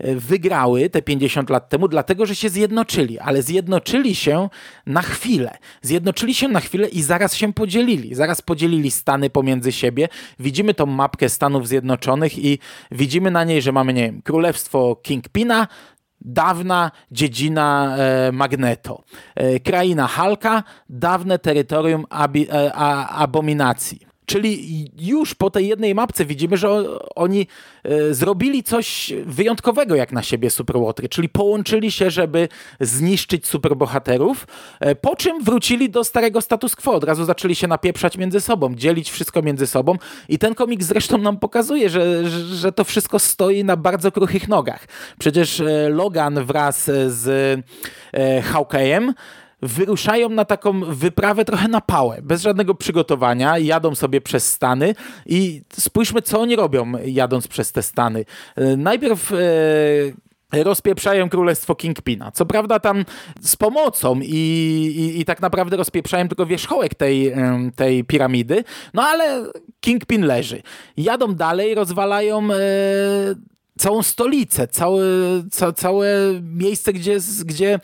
wygrały te 50 lat temu dlatego, że się zjednoczyli, ale zjednoczyli się na chwilę i zaraz się podzielili. Zaraz podzielili stany pomiędzy siebie. Widzimy tą mapkę Stanów Zjednoczonych i widzimy na niej, że mamy, nie wiem, królestwo Kingpina, dawna dziedzina Magneto. Kraina Hulka, dawne terytorium Abominacji. Czyli już po tej jednej mapce widzimy, że oni zrobili coś wyjątkowego jak na siebie Superłotry, czyli połączyli się, żeby zniszczyć superbohaterów, po czym wrócili do starego status quo. Od razu zaczęli się napieprzać między sobą, dzielić wszystko między sobą i ten komik zresztą nam pokazuje, że to wszystko stoi na bardzo kruchych nogach. Przecież Logan wraz z Hawkeye'em wyruszają na taką wyprawę trochę na pałę, bez żadnego przygotowania, jadą sobie przez Stany i spójrzmy, co oni robią, jadąc przez te Stany. Najpierw rozpieprzają królestwo Kingpina. Co prawda tam z pomocą i tak naprawdę rozpieprzają tylko wierzchołek tej piramidy, no ale Kingpin leży. Jadą dalej, rozwalają całą stolicę, całe miejsce, gdzie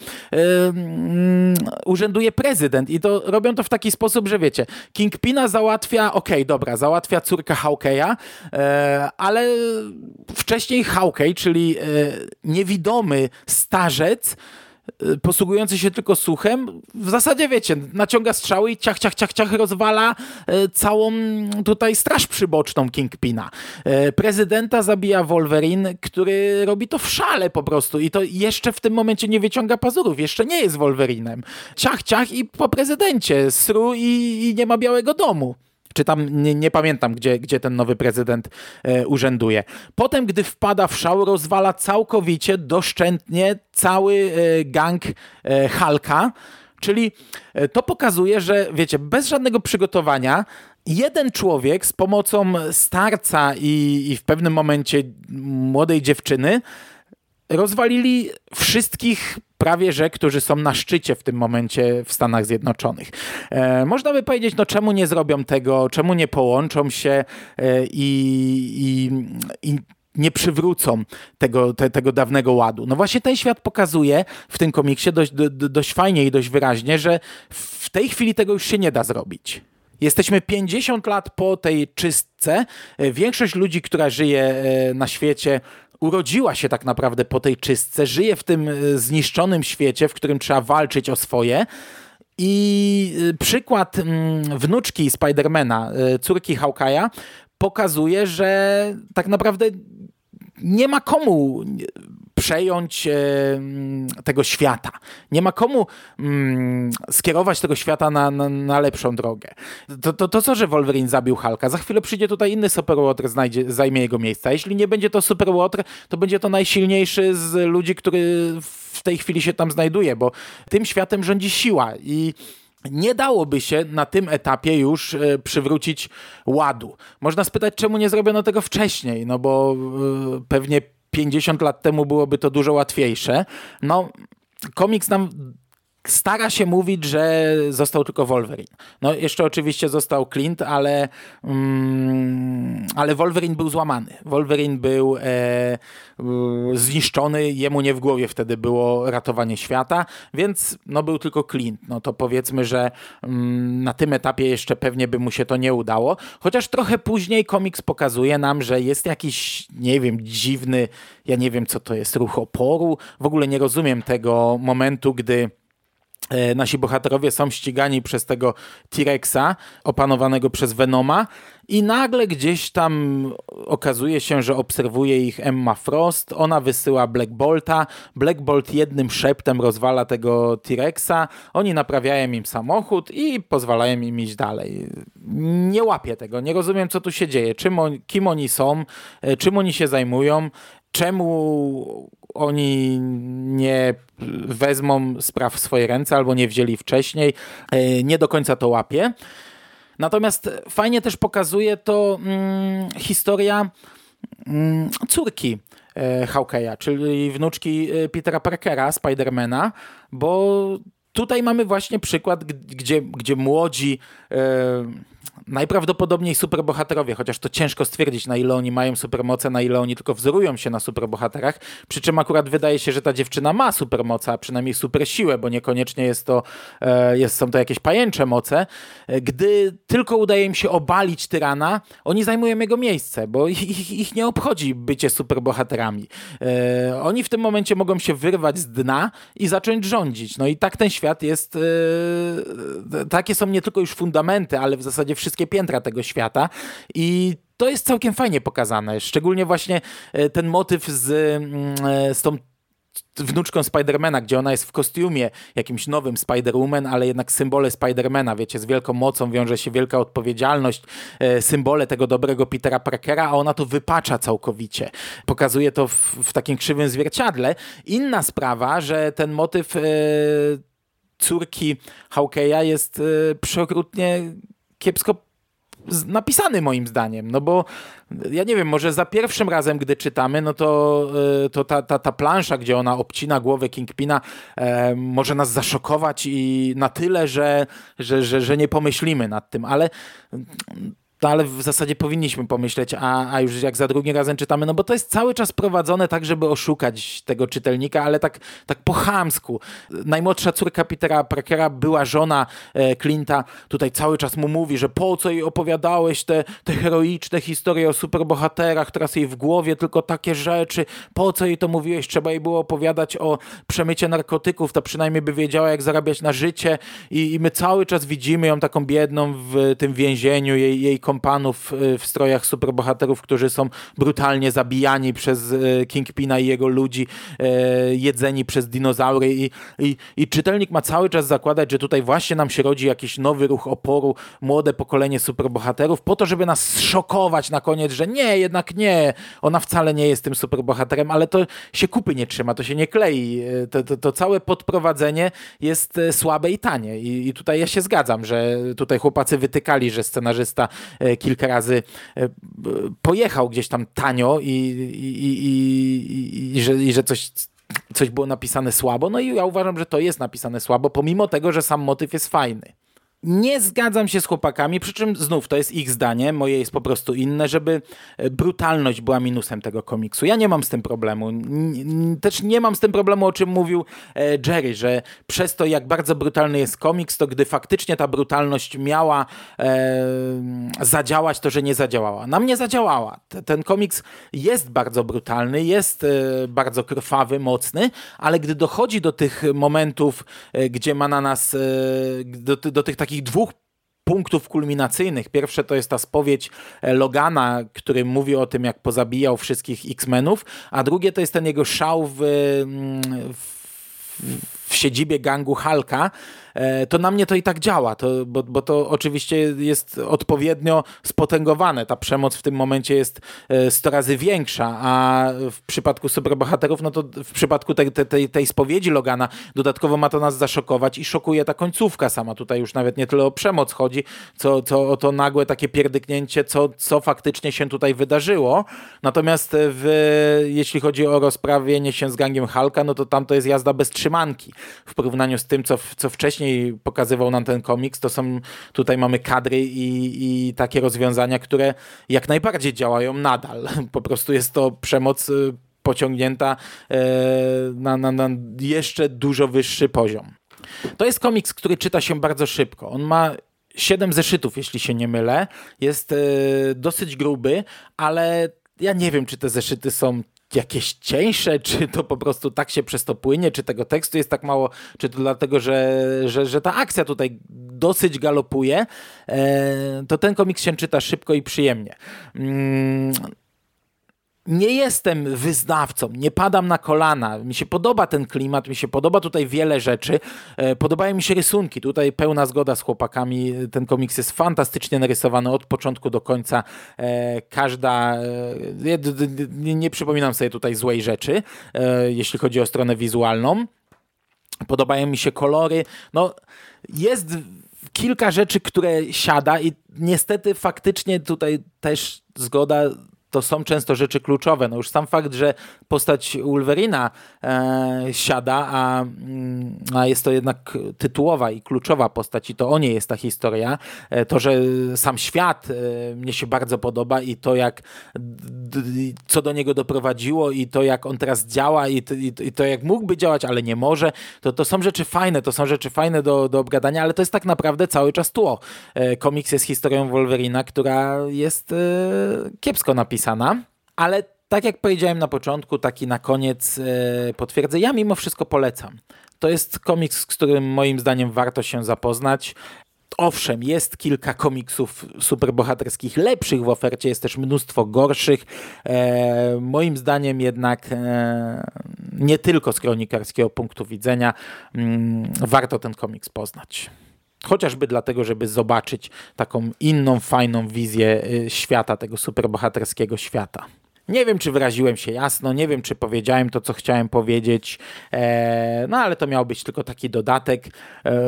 urzęduje prezydent. I to robią to w taki sposób, że wiecie, Kingpina załatwia, załatwia córka Hawkeya, ale wcześniej Hawkeye, czyli niewidomy starzec, posługujący się tylko słuchem, w zasadzie wiecie, naciąga strzały i ciach, rozwala całą tutaj straż przyboczną Kingpina. Prezydenta zabija Wolverine, który robi to w szale po prostu i to jeszcze w tym momencie nie wyciąga pazurów, jeszcze nie jest Wolverinem. Ciach i po prezydencie sru i nie ma Białego Domu. Czy tam, nie pamiętam, gdzie ten nowy prezydent urzęduje. Potem, gdy wpada w szał, rozwala całkowicie, doszczętnie cały gang Hulka. Czyli to pokazuje, że wiecie, bez żadnego przygotowania jeden człowiek z pomocą starca i w pewnym momencie młodej dziewczyny rozwalili wszystkich prawie że, którzy są na szczycie w tym momencie w Stanach Zjednoczonych. Można by powiedzieć, no czemu nie zrobią tego, czemu nie połączą się i nie przywrócą tego dawnego ładu. No właśnie ten świat pokazuje w tym komiksie dość fajnie i dość wyraźnie, że w tej chwili tego już się nie da zrobić. Jesteśmy 50 lat po tej czystce. Większość ludzi, która żyje na świecie, urodziła się tak naprawdę po tej czystce, żyje w tym zniszczonym świecie, w którym trzeba walczyć o swoje. I przykład wnuczki Spidermana, córki Hawkeya, pokazuje, że tak naprawdę nie ma komu przejąć tego świata. Nie ma komu skierować tego świata na lepszą drogę. To co, że Wolverine zabił Hulka? Za chwilę przyjdzie tutaj inny Superwater, zajmie jego miejsce. A jeśli nie będzie to Superwater, to będzie to najsilniejszy z ludzi, który w tej chwili się tam znajduje, bo tym światem rządzi siła i nie dałoby się na tym etapie już przywrócić ładu. Można spytać, czemu nie zrobiono tego wcześniej, no bo pewnie 50 lat temu byłoby to dużo łatwiejsze. No, komiks nam stara się mówić, że został tylko Wolverine. No, jeszcze oczywiście został Clint, ale Wolverine był złamany. Wolverine był zniszczony, jemu nie w głowie wtedy było ratowanie świata, więc no, był tylko Clint. No to powiedzmy, że na tym etapie jeszcze pewnie by mu się to nie udało. Chociaż trochę później komiks pokazuje nam, że jest jakiś, nie wiem, dziwny, ja nie wiem co to jest, ruch oporu. W ogóle nie rozumiem tego momentu, gdy nasi bohaterowie są ścigani przez tego T-Rexa opanowanego przez Venoma i nagle gdzieś tam okazuje się, że obserwuje ich Emma Frost, ona wysyła Black Bolta, Black Bolt jednym szeptem rozwala tego T-Rexa, oni naprawiają im samochód i pozwalają im iść dalej. Nie łapię tego, nie rozumiem co tu się dzieje, kim oni są, czym oni się zajmują, czemu oni nie wezmą spraw w swoje ręce albo nie wzięli wcześniej. Nie do końca to łapie. Natomiast fajnie też pokazuje to historia córki Hawkeya, czyli wnuczki Petera Parkera, Spidermana, bo tutaj mamy właśnie przykład, gdzie młodzi najprawdopodobniej superbohaterowie, chociaż to ciężko stwierdzić, na ile oni mają supermoce, na ile oni tylko wzorują się na superbohaterach, przy czym akurat wydaje się, że ta dziewczyna ma supermoce, a przynajmniej supersiłę, bo niekoniecznie są to jakieś pajęcze moce. Gdy tylko udaje im się obalić tyrana, oni zajmują jego miejsce, bo ich nie obchodzi bycie superbohaterami. Oni w tym momencie mogą się wyrwać z dna i zacząć rządzić. No i tak ten świat jest takie są nie tylko już fundamenty, ale w zasadzie wszystkie piętra tego świata i to jest całkiem fajnie pokazane. Szczególnie właśnie ten motyw z tą wnuczką Spidermana, gdzie ona jest w kostiumie jakimś nowym Spider-Woman, ale jednak symbole Spidermana, wiecie, z wielką mocą wiąże się wielka odpowiedzialność, symbole tego dobrego Petera Parkera, a ona to wypacza całkowicie. Pokazuje to w takim krzywym zwierciadle. Inna sprawa, że ten motyw córki Hawkeya jest przeokrutnie kiepsko napisany moim zdaniem, no bo ja nie wiem, może za pierwszym razem, gdy czytamy, no to ta plansza, gdzie ona obcina głowę Kingpina, może nas zaszokować i na tyle, że nie pomyślimy nad tym, ale w zasadzie powinniśmy pomyśleć, a już jak za drugim razem czytamy, no bo to jest cały czas prowadzone tak, żeby oszukać tego czytelnika, ale tak po chamsku. Najmłodsza córka Petera Parkera, była żona Clint'a, tutaj cały czas mu mówi, że po co jej opowiadałeś te heroiczne historie o superbohaterach, teraz jej w głowie tylko takie rzeczy, po co jej to mówiłeś, trzeba jej było opowiadać o przemycie narkotyków, to przynajmniej by wiedziała, jak zarabiać na życie i my cały czas widzimy ją taką biedną w tym więzieniu, jej kompanów w strojach superbohaterów, którzy są brutalnie zabijani przez Kingpina i jego ludzi, jedzeni przez dinozaury i czytelnik ma cały czas zakładać, że tutaj właśnie nam się rodzi jakiś nowy ruch oporu, młode pokolenie superbohaterów, po to, żeby nas zszokować na koniec, że nie, jednak nie, ona wcale nie jest tym superbohaterem, ale to się kupy nie trzyma, to się nie klei. To całe podprowadzenie jest słabe i tanie. I tutaj ja się zgadzam, że tutaj chłopacy wytykali, że scenarzysta kilka razy pojechał gdzieś tam tanio i że coś było napisane słabo. No i ja uważam, że to jest napisane słabo, pomimo tego, że sam motyw jest fajny. Nie zgadzam się z chłopakami, przy czym znów to jest ich zdanie, moje jest po prostu inne, żeby brutalność była minusem tego komiksu. Ja nie mam z tym problemu. Też nie mam z tym problemu, o czym mówił Jerry, że przez to, jak bardzo brutalny jest komiks, to gdy faktycznie ta brutalność miała zadziałać, to że nie zadziałała. Na mnie zadziałała. Ten komiks jest bardzo brutalny, jest bardzo krwawy, mocny, ale gdy dochodzi do tych momentów, gdzie ma na nas, do tych takich dwóch punktów kulminacyjnych. Pierwsze to jest ta spowiedź Logana, który mówi o tym, jak pozabijał wszystkich X-Menów, a drugie to jest ten jego szał w siedzibie gangu Hulka, to na mnie to i tak działa, bo to oczywiście jest odpowiednio spotęgowane. Ta przemoc w tym momencie jest 100 razy większa, a w przypadku superbohaterów, no to w przypadku tej spowiedzi Logana dodatkowo ma to nas zaszokować i szokuje ta końcówka sama. Tutaj już nawet nie tyle o przemoc chodzi, co o to nagłe takie pierdyknięcie, co faktycznie się tutaj wydarzyło. Natomiast jeśli chodzi o rozprawienie się z gangiem Hulka, no to tam to jest jazda bez trzymanki. W porównaniu z tym, co wcześniej pokazywał nam ten komiks, to są, tutaj mamy kadry i takie rozwiązania, które jak najbardziej działają nadal. Po prostu jest to przemoc pociągnięta na jeszcze dużo wyższy poziom. To jest komiks, który czyta się bardzo szybko. On ma 7 zeszytów, jeśli się nie mylę. Jest dosyć gruby, ale ja nie wiem, czy te zeszyty są jakieś cieńsze, czy to po prostu tak się przez to płynie, czy tego tekstu jest tak mało, czy to dlatego, że ta akcja tutaj dosyć galopuje, to ten komiks się czyta szybko i przyjemnie. Nie jestem wyznawcą, nie padam na kolana. Mi się podoba ten klimat, mi się podoba tutaj wiele rzeczy. Podobają mi się rysunki. Tutaj pełna zgoda z chłopakami. Ten komiks jest fantastycznie narysowany od początku do końca. Nie przypominam sobie tutaj złej rzeczy, jeśli chodzi o stronę wizualną. Podobają mi się kolory. No, jest kilka rzeczy, które siada i niestety faktycznie tutaj też zgoda. To są często rzeczy kluczowe. No już sam fakt, że postać Wolverina siada, a jest to jednak tytułowa i kluczowa postać i to o niej jest ta historia. To, że sam świat mnie się bardzo podoba i to, jak co do niego doprowadziło i to, jak on teraz działa i to, jak mógłby działać, ale nie może, to są rzeczy fajne. To są rzeczy fajne do obgadania, ale to jest tak naprawdę cały czas tło. Komiks jest historią Wolverina, która jest kiepsko napisana. Ale tak jak powiedziałem na początku, tak i na koniec potwierdzę, ja mimo wszystko polecam. To jest komiks, z którym moim zdaniem warto się zapoznać. Owszem, jest kilka komiksów superbohaterskich lepszych w ofercie, jest też mnóstwo gorszych. Moim zdaniem jednak nie tylko z kronikarskiego punktu widzenia warto ten komiks poznać. Chociażby dlatego, żeby zobaczyć taką inną, fajną wizję świata, tego superbohaterskiego świata. Nie wiem, czy wyraziłem się jasno, nie wiem, czy powiedziałem to, co chciałem powiedzieć, no ale to miał być tylko taki dodatek.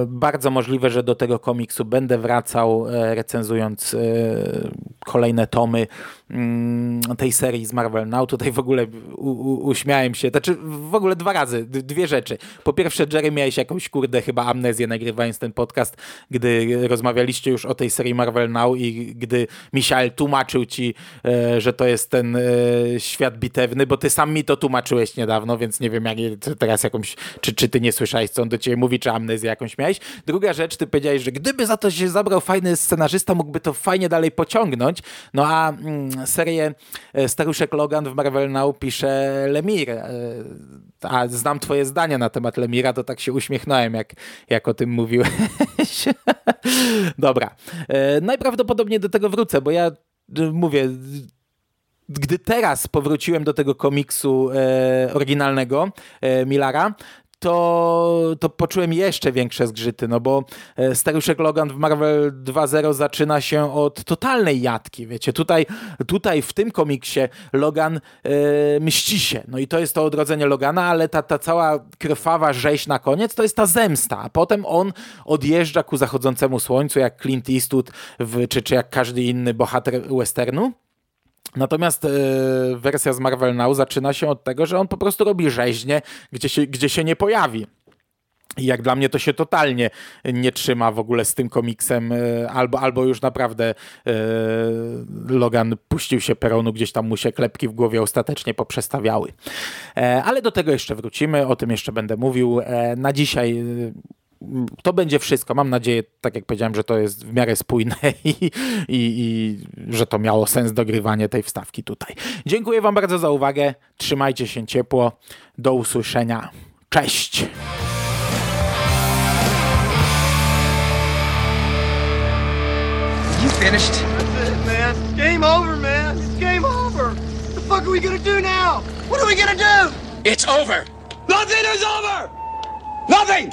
Bardzo możliwe, że do tego komiksu będę wracał, recenzując kolejne tomy tej serii z Marvel Now. Tutaj w ogóle uśmiałem się, znaczy w ogóle dwa razy, dwie rzeczy. Po pierwsze, Jerry, miałeś jakąś chyba amnezję, nagrywając ten podcast, gdy rozmawialiście już o tej serii Marvel Now i gdy Michał tłumaczył ci, że to jest ten świat bitewny, bo ty sam mi to tłumaczyłeś niedawno, więc nie wiem, jak teraz jakąś, czy ty nie słyszałeś, co on do ciebie mówi, czy amnezję jakąś miałeś. Druga rzecz, ty powiedziałeś, że gdyby za to się zabrał fajny scenarzysta, mógłby to fajnie dalej pociągnąć. No a serię Staruszek Logan w Marvel Now pisze Lemire. A znam twoje zdania na temat Lemira, to tak się uśmiechnąłem, jak o tym mówiłeś. Dobra. Najprawdopodobniej do tego wrócę, bo ja mówię... Gdy teraz powróciłem do tego komiksu oryginalnego Millara, to poczułem jeszcze większe zgrzyty, no bo Staruszek Logan w Marvel 2.0 zaczyna się od totalnej jatki, wiecie, tutaj w tym komiksie Logan mści się, no i to jest to odrodzenie Logana, ale ta cała krwawa rzeź na koniec to jest ta zemsta, a potem on odjeżdża ku zachodzącemu słońcu, jak Clint Eastwood czy jak każdy inny bohater westernu. Natomiast wersja z Marvel Now zaczyna się od tego, że on po prostu robi rzeźnie, gdzie się nie pojawi. I jak dla mnie to się totalnie nie trzyma w ogóle z tym komiksem, albo już naprawdę Logan puścił się peronu, gdzieś tam mu się klepki w głowie ostatecznie poprzestawiały. Ale do tego jeszcze wrócimy, o tym jeszcze będę mówił. Na dzisiaj... To będzie wszystko. Mam nadzieję, tak jak powiedziałem, że to jest w miarę spójne i że to miało sens dogrywanie tej wstawki tutaj. Dziękuję wam bardzo za uwagę. Trzymajcie się ciepło. Do usłyszenia. Cześć! You finished? That's it, man. Game over, man. It's game over. What the fuck are we gonna do now? What are we gonna do? It's over. Nothing is over. Nothing!